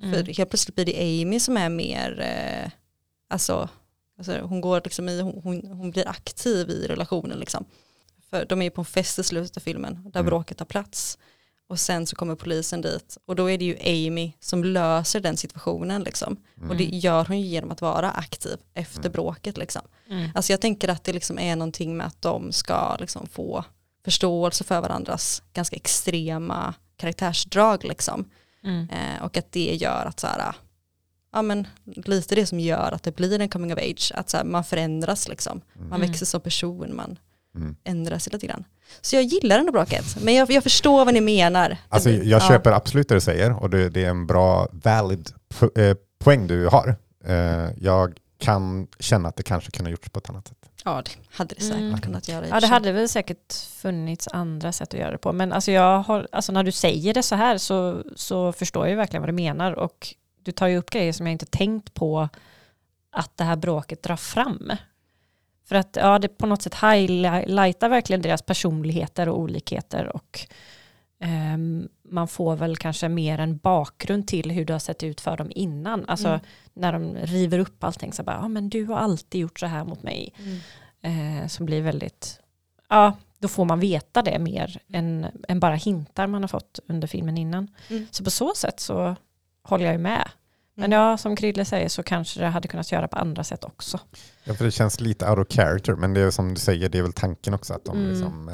För helt plötsligt blir det Amy som är mer alltså Alltså, hon går liksom i, hon blir aktiv i relationen liksom. För de är ju på en fest i slutet av filmen där bråket tar plats. Och sen så kommer polisen dit. Och då är det ju Amy som löser den situationen liksom. Mm. Och det gör hon ju genom att vara aktiv efter bråket liksom. Mm. Alltså jag tänker att det liksom är någonting med att de ska liksom få förståelse för varandras ganska extrema karaktärsdrag liksom. Mm. Och att det gör att så här, ja men lite det som gör att det blir en coming of age. Att så här, man förändras liksom. Man växer som person, man ändrar sig lite grann. Så jag gillar den bråket. Men jag förstår vad ni menar. Alltså jag köper absolut det du säger. Och det är en bra valid poäng du har. Jag kan känna att det kanske kunde ha gjorts på ett annat sätt. Ja, det hade det säkert kunnat göra. Ja, det hade väl säkert funnits andra sätt att göra det på. Men alltså, när du säger det så här så förstår jag verkligen vad du menar. Och du tar ju upp grejer som jag inte tänkt på att det här bråket drar fram. För att ja, det på något sätt highlightar verkligen deras personligheter och olikheter. Och man får väl kanske mer en bakgrund till hur det har sett ut för dem innan. Alltså när de river upp allting så bara, ja men du har alltid gjort så här mot mig. Som blir väldigt, ja då får man veta det mer än bara hintar man har fått under filmen innan. Mm. Så på så sätt så håller jag ju med. Men ja, som Krille säger så kanske det hade kunnat göra på andra sätt också. Ja, för det känns lite out of character. Men det är som du säger, det är väl tanken också. Att de liksom,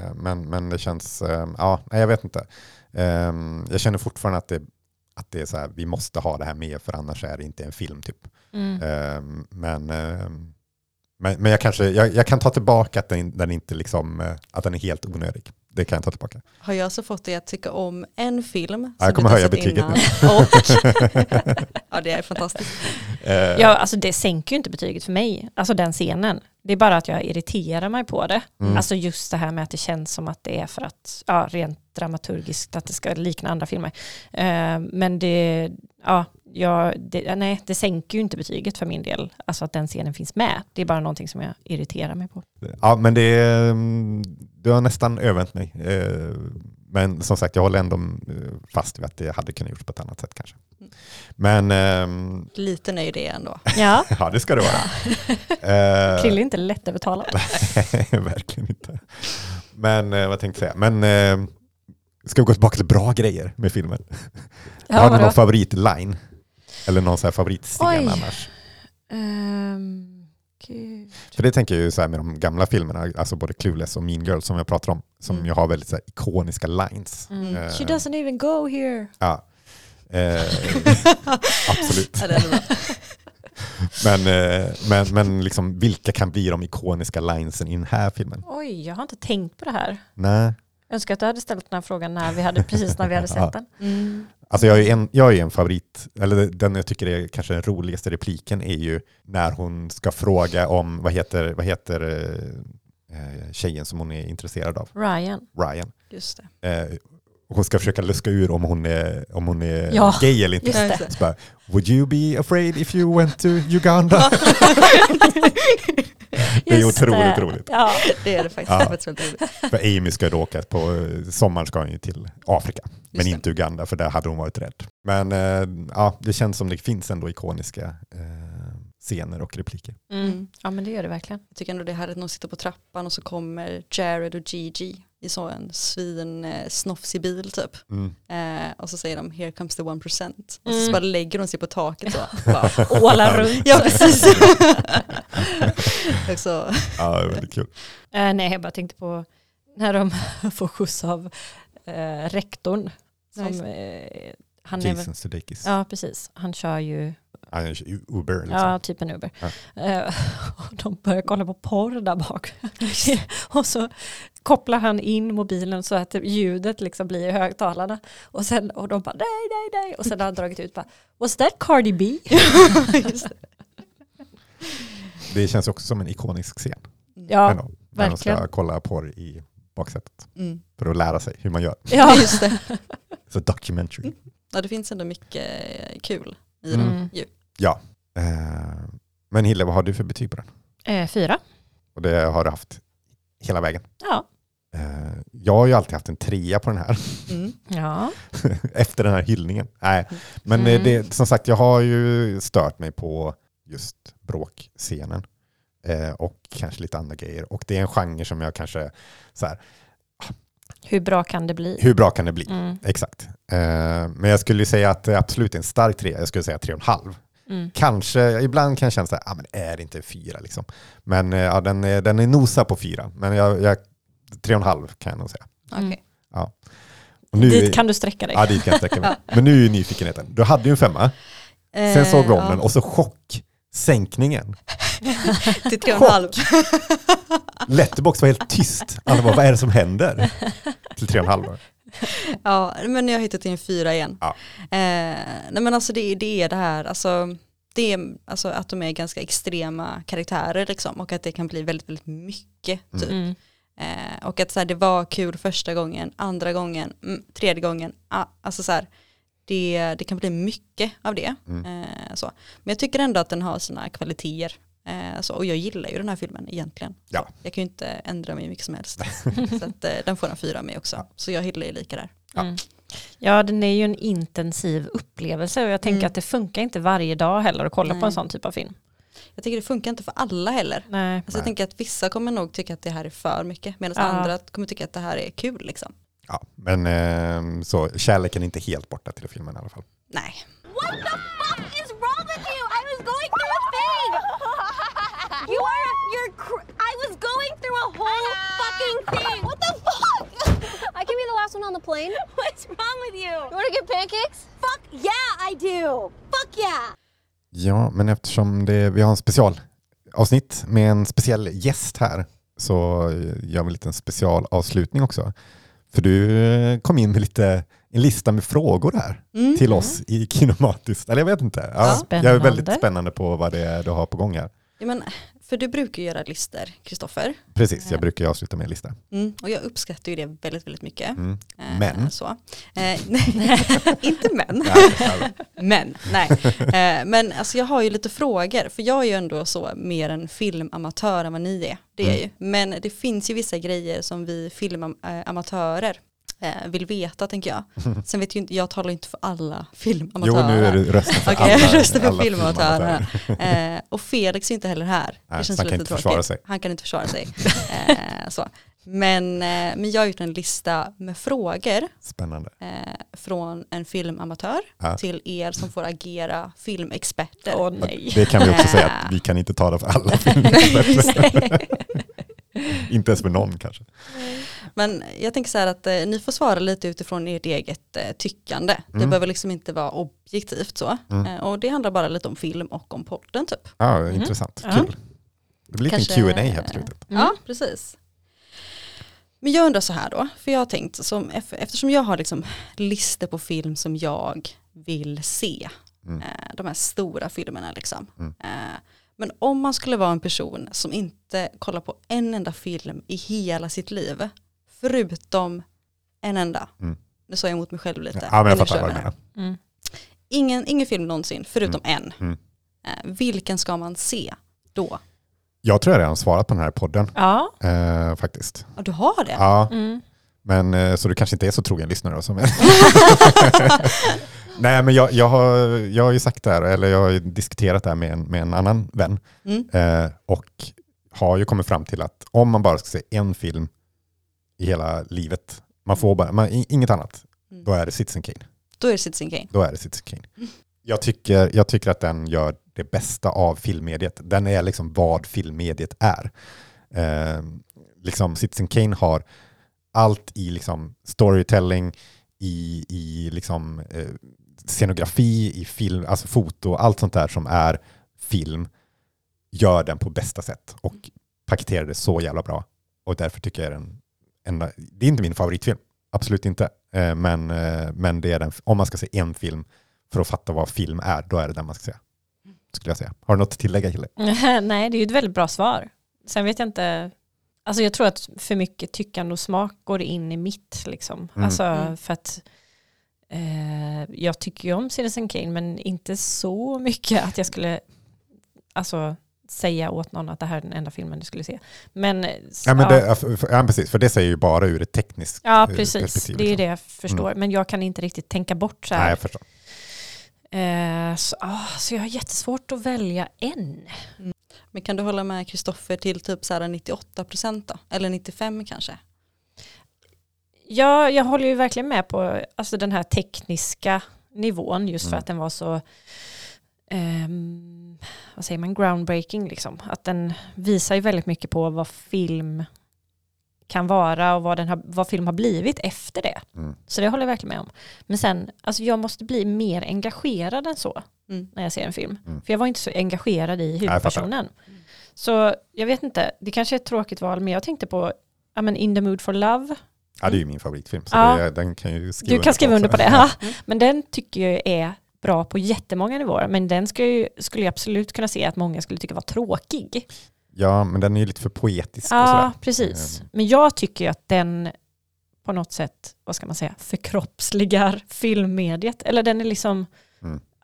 men det känns, ja, nej jag vet inte. Jag känner fortfarande att det är så här, vi måste ha det här med för annars är det inte en film typ. Men jag kan ta tillbaka att den inte liksom, att den är helt onödig. Det kan jag ta tillbaka. Har jag så fått det att tycka om en film? Ja, jag kommer höja betyget nu. Ja, det är fantastiskt. Ja, alltså det sänker ju inte betyget för mig. Alltså den scenen. Det är bara att jag irriterar mig på det. Mm. Alltså just det här med att det känns som att det är för att, ja, rent dramaturgiskt att det ska likna andra filmer. Men det, ja, det sänker ju inte betyget för min del. Alltså att den scenen finns med. Det är bara någonting som jag irriterar mig på. Ja, men du har nästan övervänt mig. Men som sagt, jag håller ändå fast vid att det hade kunnat gjorts på ett annat sätt kanske. Men... liten är ju det ändå. Ja, ja det ska det vara. Krille är inte lätt övertalad. Verkligen inte. Men vad tänkte jag säga? Men ska vi gå tillbaka till bra grejer med filmen? Ja, har du någon favoritline? Eller någon så här favoritscen annars? För det tänker jag ju så här med de gamla filmerna, alltså både Clueless och Mean Girls som jag pratar om, som ju har väldigt så här ikoniska lines. She doesn't even go here. Ja. Absolut. men liksom, vilka kan bli de ikoniska linesen i den här filmen? Oj, jag har inte tänkt på det här. Nej. Jag önskar att du hade ställt den här frågan när vi hade sett den. Mm. Alltså jag är en favorit, eller den jag tycker är kanske den roligaste repliken är ju när hon ska fråga om vad heter tjejen som hon är intresserad av. Ryan. Just det. Hon ska försöka luska ur om hon är gay eller inte. Så bara, would you be afraid if you went to Uganda? Det är otroligt roligt. Ja, det är det faktiskt. Ja. För Amy ska ju åka på sommaren ska hon ju till Afrika. Men inte Uganda, för där hade hon varit rädd. Men ja, det känns som det finns ändå ikoniska scener och repliker. Mm. Ja, men det gör det verkligen. Jag tycker ändå det här att någon sitter på trappan och så kommer Jared och Gigi i så en snoffsig bil typ. Och så säger de here comes the 1%. Och så bara lägger de sig på taket och ålar runt. Ja, precis. Så. Ja, det är väldigt kul. Nej, jag bara tänkte på när de får skjuts av rektorn. Jason Sudeikis. Ja, precis. Han kör ju... Uber liksom. Ja, typ en Uber. Ja. De börjar kolla på porr där bak. Och så kopplar han in mobilen så att ljudet liksom blir i högtalarna. Och de bara, nej. Och sen har han dragit ut bara, was that Cardi B? Just det. Det känns också som en ikonisk scen. Ja, verkligen. När de ska kolla porr i baksätet. För att lära sig hur man gör. Ja, just det. Så documentary. Ja, det finns ändå mycket kul i den. Ja. Men Hille, vad har du för betyg på den? 4. Och det har du haft hela vägen? Ja. Jag har ju alltid haft en 3 på den här. Ja. Efter den här hyllningen. Nej. Men det, som sagt, jag har ju stört mig på just bråkscenen. och kanske lite andra grejer. Och det är en genre som jag kanske så här, hur bra kan det bli? Hur bra kan det bli? Mm. Exakt. Men jag skulle säga att det är absolut en stark 3. Jag skulle säga 3,5. Mm. Kanske, ibland kan jag känna så här, men är det inte 4 liksom? Men ja, den är nosa på 4. Men 3,5 kan jag nog säga. Mm. Okej. Ja. Och nu, dit kan du sträcka dig. Ja, dit kan jag sträcka mig. Men nu är nyfikenheten. Du hade ju en 5. Sen såg du om den och så chocksänkningen. Till 3,5. Letterboxd var helt tyst. Alla bara, vad är det som händer? Till 3,5. Ja, men jag har hittat in 4 igen. Ja. Nej, men alltså det är det här. Alltså, det är, alltså att de är ganska extrema karaktärer liksom, och att det kan bli väldigt, väldigt mycket typ. Mm. Och att så här, det var kul första gången, andra gången, tredje gången. Alltså så här, det kan bli mycket av det. Mm. Så. Men jag tycker ändå att den har sina kvaliteter. Så, och jag gillar ju den här filmen egentligen. Ja. Jag kan ju inte ändra mig mycket som helst. Så att, den får en 4 av mig också. Ja. Så jag gillar ju lika där. Mm. Ja, den är ju en intensiv upplevelse. Och jag tänker att det funkar inte varje dag heller att kolla på en sån typ av film. Jag tycker det funkar inte för alla heller. Nej. Alltså, jag tänker att vissa kommer nog tycka att det här är för mycket. Medan andra kommer tycka att det här är kul liksom. Ja, men så kärleken är inte helt borta till filmen i alla fall. Nej. What the fuck is wrong with you? I was going through a thing. I was going through a whole fucking thing. What the fuck? I can be the last one on the plane. What's wrong with you? You want to get pancakes? Fuck yeah, I do. Fuck yeah. Ja, men eftersom vi har en specialavsnitt med en speciell gäst här, så gör vi en liten specialavslutning också. För du kom in med en lista med frågor här till oss i Kinomatiskt. Eller jag vet inte. Ja, jag är väldigt spännande på vad det är du har på gång här. Ja, men, för du brukar göra listor, Kristoffer. Precis, jag brukar avsluta med en lista. Och jag uppskattar ju det väldigt, väldigt mycket. Mm. Men? Så. Inte men. Men, nej. Men alltså, jag har ju lite frågor. För jag är ju ändå så mer en filmamatör än vad ni är. Det är jag ju. Men det finns ju vissa grejer som vi filmamatörer vill veta, tänker jag. Sen vet ju inte, jag talar inte för alla filmamatörer. Jo, nu är du rösten för alla. Okej, rösten för filmamatörer. Och Felix är inte heller här. Nej, det känns han kan inte försvara sig. Han kan inte försvara sig. Så. Men jag har gjort en lista med frågor. Spännande. Från en filmamatör till er som får agera filmexperter. Åh, nej. Det kan vi också säga, att vi kan inte tala för alla filmexperter. Inte ens med någon kanske. Men jag tänker så här att ni får svara lite utifrån ert eget tyckande. Det behöver liksom inte vara objektivt så. Och det handlar bara lite om film och om podden typ. Ja, intressant. Kul. Det blir lite en Q&A här på slutet. Ja, precis. Men jag undrar så här då. För jag har tänkt, eftersom jag har liksom listor på film som jag vill se. De här stora filmerna liksom. Men om man skulle vara en person som inte kollar på en enda film i hela sitt liv, förutom en enda. Nu sa jag emot mig själv lite. Ja, men jag fattar vad du menar. Ingen film någonsin, förutom en. Vilken ska man se då? Jag tror jag redan svarat på den här podden. Ja. Faktiskt. Ja, du har det? Ja. Men så du kanske inte är så trogen lyssnare som jag. Nej, men jag har ju sagt det här, eller jag har ju diskuterat det här med en annan vän. Och har ju kommit fram till att om man bara ska se en film i hela livet, man får bara inget annat, då är det Citizen Kane. Jag tycker att den gör det bästa av filmmediet. Den är liksom vad filmmediet är. Liksom Citizen Kane har allt i liksom storytelling, i liksom scenografi, i film, alltså foto, allt sånt där som är film, gör den på bästa sätt och paketerar det så jävla bra. Och därför tycker jag det är inte min favoritfilm, absolut inte. Men det är den, om man ska se en film för att fatta vad film är, då är det den man ska se, skulle jag säga. Har du något att tillägga, Hille? Nej, det är ju ett väldigt bra svar. Sen vet jag inte. Alltså jag tror att för mycket tyckande och smak går in i mitt liksom. Alltså för att jag tycker ju om Citizen Kane, men inte så mycket att jag skulle säga åt någon att det här är den enda filmen du skulle se. Precis, för det säger ju bara ur ett tekniskt perspektiv. Ja, precis. Det är det jag förstår. Men jag kan inte riktigt tänka bort så här. Nej, jag förstår. Så jag har jättesvårt att välja en. Men kan du hålla med Kristoffer till typ så här 98% då? Eller 95 kanske? Ja, jag håller ju verkligen med på alltså den här tekniska nivån just för att den var så vad säger man, groundbreaking liksom. Att den visar ju väldigt mycket på vad film kan vara och vad film har blivit efter det. Mm. Så det håller jag verkligen med om. Men sen, alltså jag måste bli mer engagerad än så när jag ser en film. Mm. För jag var inte så engagerad i huvudpersonen. Nej, så jag vet inte, det kanske är ett tråkigt val, men jag tänkte på In the Mood for Love. Ja, det är ju min favoritfilm. Så ja. Den kan ju skriva du kan skriva under på det. Ja. Mm. Men den tycker jag är bra på jättemånga nivåer. Men den skulle jag absolut kunna se att många skulle tycka var tråkig. Ja, men den är ju lite för poetisk. Ja, och sådär. Precis. Men jag tycker ju att den på något sätt, vad ska man säga, förkroppsligar filmmediet. Eller den är liksom,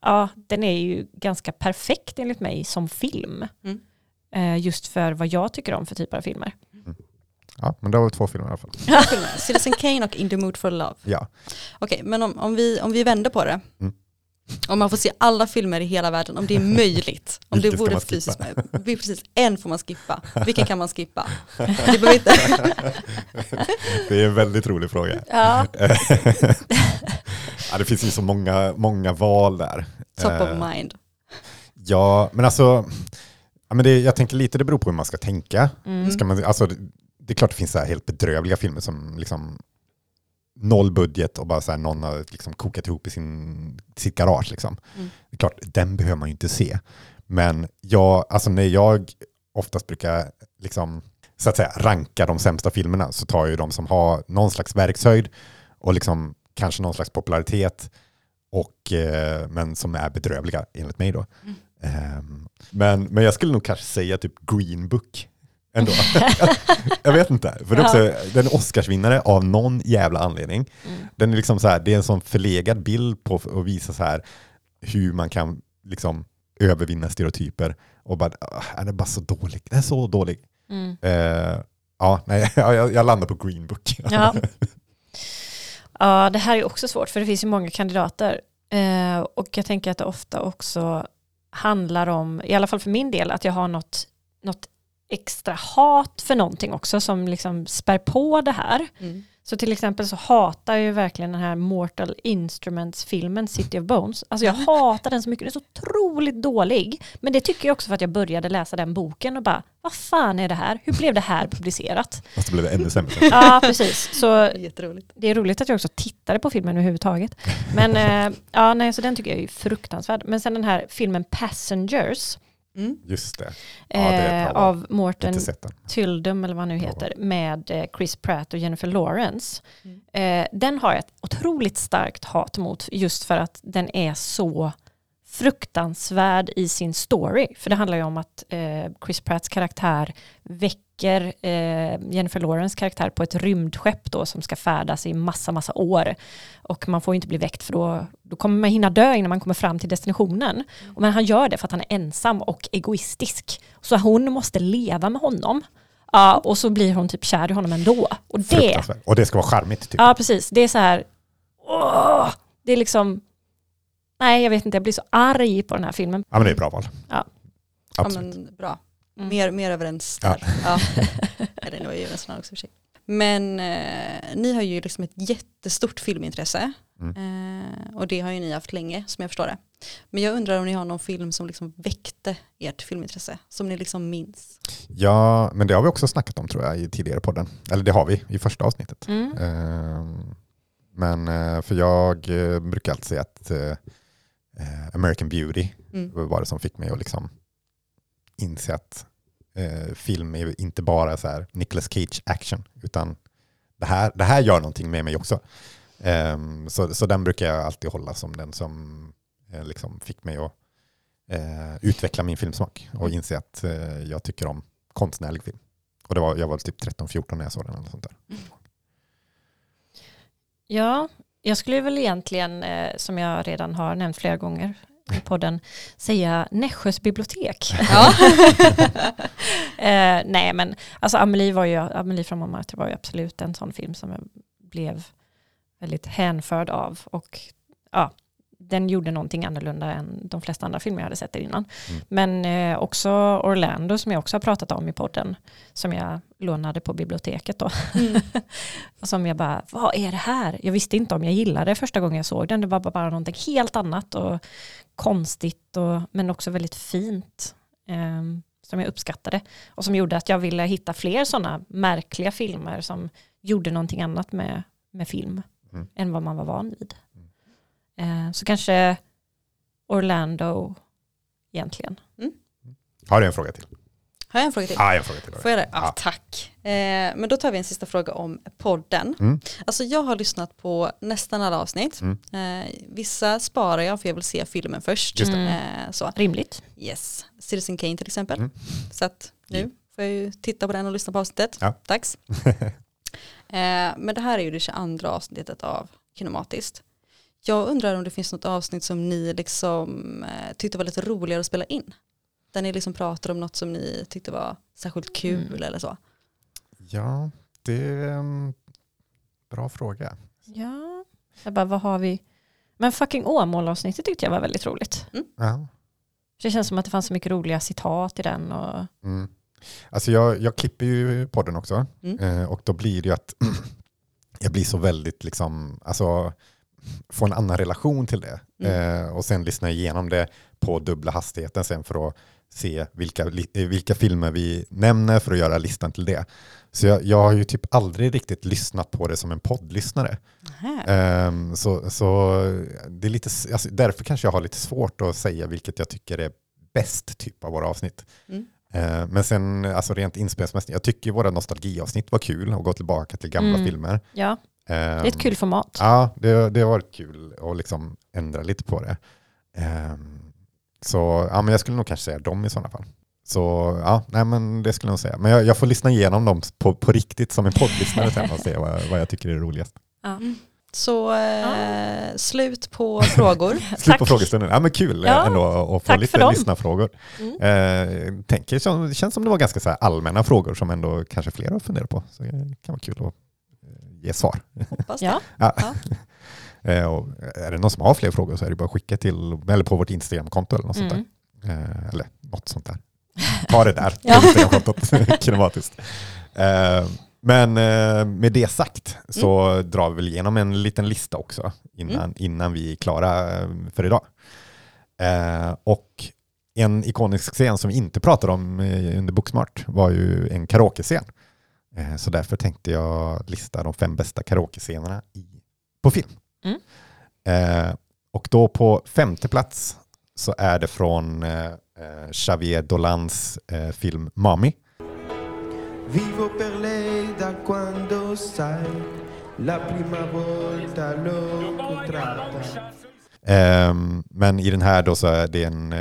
ja, den är ju ganska perfekt enligt mig som film. Mm. Just för vad jag tycker om för typer av filmer. Mm. Ja, men det var två filmer i alla fall. Citizen Kane och In the Mood for Love. Ja. Okej, men om vi vänder på det. Mm. Om man får se alla filmer i hela världen, om det är möjligt. Om det vore fysiskt möjligt. Precis, en får man skippa. Vilken kan man skippa? Det, inte. Det är en väldigt rolig fråga. Ja. Ja, det finns ju så många val där. Top of mind. Ja, men alltså... Ja, men jag tänker lite, det beror på hur man ska tänka. Mm. Ska man, alltså, det är klart det finns så här helt bedrövliga filmer som... Liksom, noll budget och bara så här någon har liksom kokat ihop i sitt garage liksom. Mm. Det är klart, den behöver man ju inte se. Men när jag oftast brukar liksom, så att säga, ranka de sämsta filmerna, så tar jag ju de som har någon slags verkshöjd och liksom kanske någon slags popularitet och men som är bedrövliga enligt mig då. Mm. Men jag skulle nog kanske säga typ Green Book. Ändå. Jag vet inte. För det är också, den är Oscarsvinnare av någon jävla anledning. Mm. Den är liksom så här, det är en sån förlegad bild på att visa så här hur man kan liksom övervinna stereotyper och bara det är bara så dåligt. Det är så dåligt. Mm. Jag landar på Green Book. Ja. Ja, det här är också svårt för det finns ju många kandidater. Och jag tänker att det ofta också handlar om, i alla fall för min del, att jag har något extra hat för någonting också som liksom spär på det här. Mm. Så till exempel så hatar jag ju verkligen den här Mortal Instruments-filmen City of Bones. Alltså jag hatar den så mycket. Den är så otroligt dålig. Men det tycker jag också för att jag började läsa den boken och bara, vad fan är det här? Hur blev det här publicerat? Och så blev det ännu sämre. Ja, precis. Så jätteroligt. Det är roligt att jag också tittade på filmen överhuvudtaget. Men så den tycker jag är fruktansvärd. Men sen den här filmen Passengers. Mm. Just det. Ja, det av Morten Tyldum eller vad han nu heter med Chris Pratt och Jennifer Lawrence. Mm. Den har ett otroligt starkt hat mot just för att den är så fruktansvärd i sin story. För det handlar ju om att Chris Pratts karaktär väcker Jennifer Lawrence karaktär på ett rymdskepp då, som ska färdas i massa år. Och man får ju inte bli väckt för då kommer man hinna dö innan man kommer fram till destinationen. Men han gör det för att han är ensam och egoistisk. Så hon måste leva med honom. Ja, och så blir hon typ kär i honom ändå. Och det ska vara charmigt. Typ. Ja, precis. Det är så här... Åh, det är liksom... Nej, jag vet inte. Jag blir så arg på den här filmen. Ja, men det är bra val. Ja, absolut. Ja, men bra. Mer överens där. Ja. Det var ju överensna också för sig. Men ni har ju liksom ett jättestort filmintresse. Och det har ju ni haft länge, som jag förstår det. Men jag undrar om ni har någon film som liksom väckte ert filmintresse, som ni liksom minns. Ja, men det har vi också snackat om tror jag i tidigare podden. Eller det har vi i första avsnittet. Mm. Men för jag brukar alltid säga att American Beauty var det som fick mig att liksom inse att film är inte bara så här Nicolas Cage action, utan det här gör någonting med mig också. Så den brukar jag alltid hålla som den som liksom fick mig att utveckla min filmsmak och inse att jag tycker om konstnärlig film. Och jag var typ 13-14 när jag såg den eller sånt där. Mm. Ja, jag skulle väl egentligen, som jag redan har nämnt flera gånger i podden, säga Nässjös bibliotek. Ja. Nej, men alltså Amelie från Mamma var ju absolut en sån film som jag blev väldigt hänförd av. Och ja, den gjorde någonting annorlunda än de flesta andra filmer jag hade sett innan. Mm. Men också Orlando, som jag också har pratat om i podden, som jag lånade på biblioteket då. Mm. Och som jag bara, vad är det här? Jag visste inte om jag gillade det första gången jag såg den. Det var bara någonting helt annat och konstigt, och, men också väldigt fint, som jag uppskattade. Och som gjorde att jag ville hitta fler sådana märkliga filmer som gjorde någonting annat med film än vad man var van vid. Så kanske Orlando egentligen. Mm. Har du en fråga till? Har jag en fråga till? Ja, jag har en fråga till. Får jag det? Ja, tack. Men då tar vi en sista fråga om podden. Mm. Alltså jag har lyssnat på nästan alla avsnitt. Mm. Vissa sparar jag för jag vill se filmen först. Just det. Så. Rimligt. Yes. Citizen Kane till exempel. Mm. Så att nu får jag ju titta på den och lyssna på avsnittet. Ja. Tacks. Men det här är ju det 22:a avsnittet av Kinomatiskt. Jag undrar om det finns något avsnitt som ni liksom tyckte var lite roligare att spela in. Där ni liksom pratar om något som ni tyckte var särskilt kul eller så. Ja, det är en bra fråga. Ja, jag bara, vad har vi? Men fucking Åmål-avsnittet tyckte jag var väldigt roligt. Mm. Ja. Det känns som att det fanns så mycket roliga citat i den. Och... Mm. Alltså jag klipper ju podden också. Mm. Och då blir det ju att jag blir så väldigt liksom... Alltså, få en annan relation till det. Och sen lyssna igenom det på dubbla hastigheten sen för att se vilka filmer vi nämner för att göra listan till det. Så jag har ju typ aldrig riktigt lyssnat på det som en poddlyssnare. Så det är lite, alltså därför kanske jag har lite svårt att säga vilket jag tycker är bäst typ av våra avsnitt. Mm. Men sen alltså rent inspelningsmässigt, jag tycker våra nostalgiavsnitt var kul och gå tillbaka till gamla filmer. Ja. Det är ett kul format. Ja, det har varit kul att liksom ändra lite på det. Så ja, men jag skulle nog kanske säga dem i sådana fall. Så ja, nej, men det skulle jag nog säga. Men jag får lyssna igenom dem på riktigt som en poddlyssnare sen och se vad jag tycker är roligast. Ja. Så slut på frågor. Slut på frågestunden. Ja, men kul ändå att få lite lyssnarfrågor. Det känns som det var ganska så här allmänna frågor som ändå kanske flera har funderat på. Så det kan vara kul att ge svar. Hoppas det. Ja. Och är det någon som har fler frågor så är det bara att skicka till eller på vårt Instagramkonto eller något sånt där. Eller något sånt där. Ta det där på Instagramkontot. Kinomatiskt. Men med det sagt så drar vi väl igenom en liten lista också innan vi är klara för idag. Och en ikonisk scen som vi inte pratade om under Booksmart var ju en karaoke-scen. Så därför tänkte jag lista de 5 bästa karaoke-scenerna på film. Mm. Och då på 5:e plats så är det från Xavier Dolans film Mami. Vivo per lei da quando sai la prima volta l'ho incontrata. Men i den här då så är det en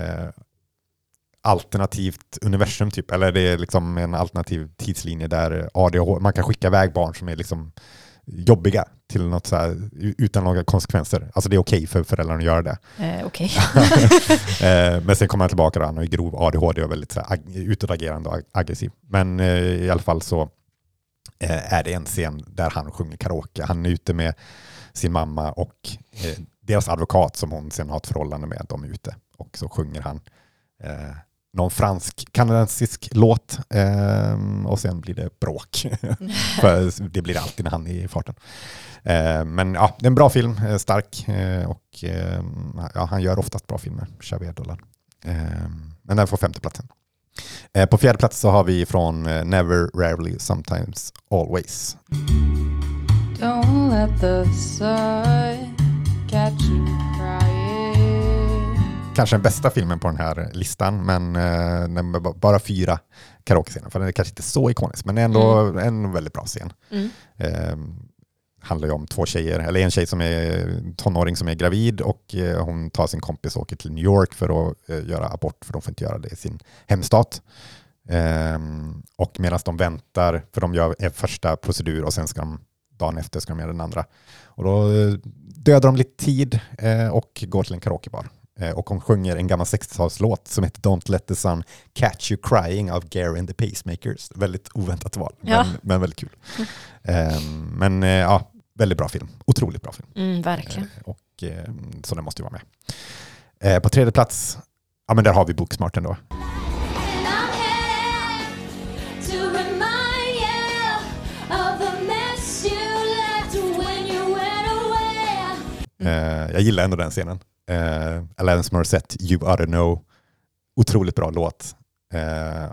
alternativt universum typ, eller det är liksom en alternativ tidslinje där ADHD, man kan skicka iväg barn som är liksom jobbiga till något så här, utan några konsekvenser. Alltså det är okej för föräldrarna att göra det. Okej. Men sen kommer han tillbaka och han har grov ADHD och väldigt så här, utåtagerande och aggressiv. Men i alla fall så är det en scen där han sjunger karaoke. Han är ute med sin mamma och deras advokat som hon sen har ett förhållande med. De är ute och så sjunger han någon fransk, kanadensisk låt och sen blir det bråk. För det blir det alltid när han är i farten. Men ja, det är en bra film, stark och ja, han gör oftast bra filmer, Xavier Dolan. Men den får 5:e platsen. På 4:e plats så har vi från Never, Rarely, Sometimes, Always. Don't let the sun catch you crying. Kanske den bästa filmen på den här listan, men bara 4 karaoke-scener. För den är kanske inte så ikonisk, men ändå en väldigt bra scen. Mm. Handlar ju om 2 tjejer, eller en tjej som är tonåring som är gravid och hon tar sin kompis och åker till New York för att göra abort, för de får inte göra det i sin hemstat. Och medan de väntar, för de gör en första procedur och sen ska de dagen efter ska de göra den andra. Och då dödar de lite tid och går till en karaokebar. Och hon sjunger en gammal 60-talslåt som heter Don't Let the Sun Catch You Crying av Gary and the Pacemakers. Väldigt oväntat val, men väldigt kul. Men ja, väldigt bra film. Otroligt bra film. Verkligen. Och och så den måste ju vara med. På tredje plats, ja men där har vi Booksmart ändå. Jag gillar ändå den scenen. Alanis Morissette, You Oughta Know. Otroligt bra låt.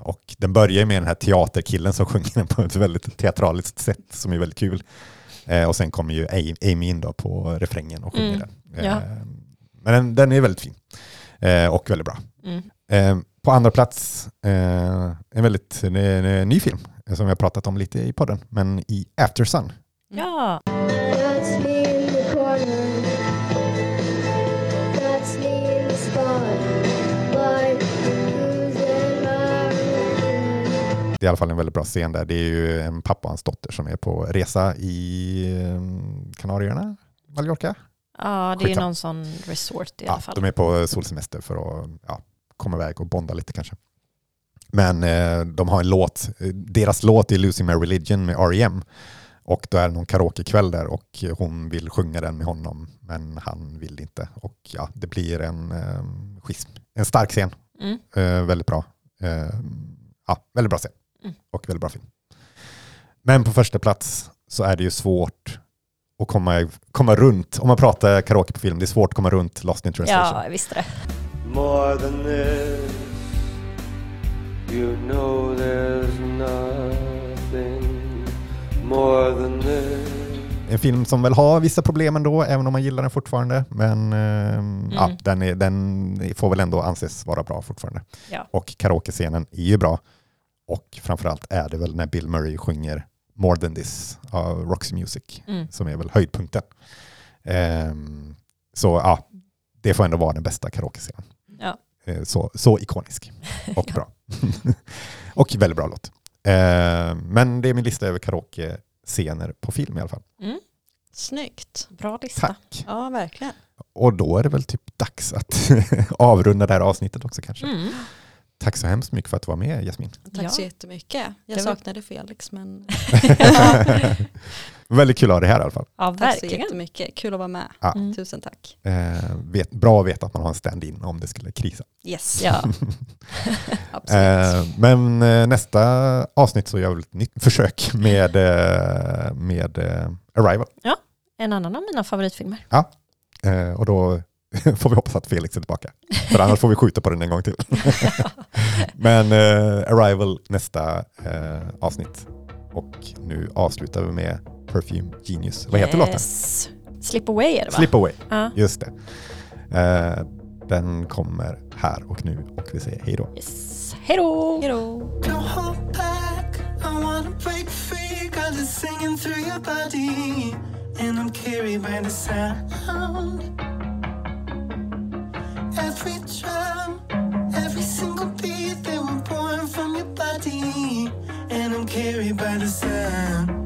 Och den börjar med den här teaterkillen som sjunger den på ett väldigt teatraliskt sätt som är väldigt kul. Och sen kommer ju Amy in då på refrängen och sjunger den. Ja. Men den är väldigt fin. Och väldigt bra. På andra plats en väldigt ny film som vi har pratat om lite i podden. Men i After Sun. Ja! I alla fall en väldigt bra scen där. Det är ju en pappa och hans dotter som är på resa i Kanarierna, Mallorca. Ja, det är någon sån resort i alla fall. De är på solsemester för att komma iväg och bonda lite kanske. Men de har en låt. Deras låt är Losing My Religion med R.E.M. Och då är det någon karaokekväll där och hon vill sjunga den med honom. Men han vill inte. Och ja, det blir en schism. En stark scen. Väldigt bra. Väldigt bra scen. Och väldigt bra film. Men på första plats så är det ju svårt att komma runt. Om man pratar karaoke på film, det är svårt att komma runt Lost in Translation. Ja, jag visste det. More than this, you know there's nothing more than this. En film som väl har vissa problem ändå, även om man gillar den fortfarande. Men den får väl ändå anses vara bra fortfarande. Ja. Och karaoke-scenen är ju bra. Och framförallt är det väl när Bill Murray sjunger More Than This av Roxy Music som är väl höjdpunkten. Så ja, det får ändå vara den bästa karaoke-scenen. Ja. Så ikonisk och bra. Och väldigt bra låt. Men det är min lista över karaoke-scener på film i alla fall. Mm. Snyggt. Bra lista. Tack. Ja, verkligen. Och då är det väl typ dags att avrunda det här avsnittet också kanske. Mm. Tack så hemskt mycket för att du var med, Jasmin. Tack så jättemycket. Jag saknade Felix, men... Väldigt kul att ha det här i alla fall. Ja, verkligen. Tack så jättemycket. Kul att vara med. Ja. Tusen tack. Bra att veta att man har en stand-in om det skulle krisa. Yes. Ja. Absolut. Men nästa avsnitt så gör vi ett nytt försök med Arrival. Ja, en annan av mina favoritfilmer. Ja, och då... får vi hoppas att Felix är tillbaka. För annars får vi skjuta på den en gång till. Men Arrival nästa avsnitt. Och nu avslutar vi med Perfume Genius. Vad heter låten? Slip Away är det, va? Slip Away, just det. Den kommer här och nu. Och vi säger hej då. Yes. Hej då! Hej då! Every drum, every single beat, they were born from your body, and I'm carried by the sound.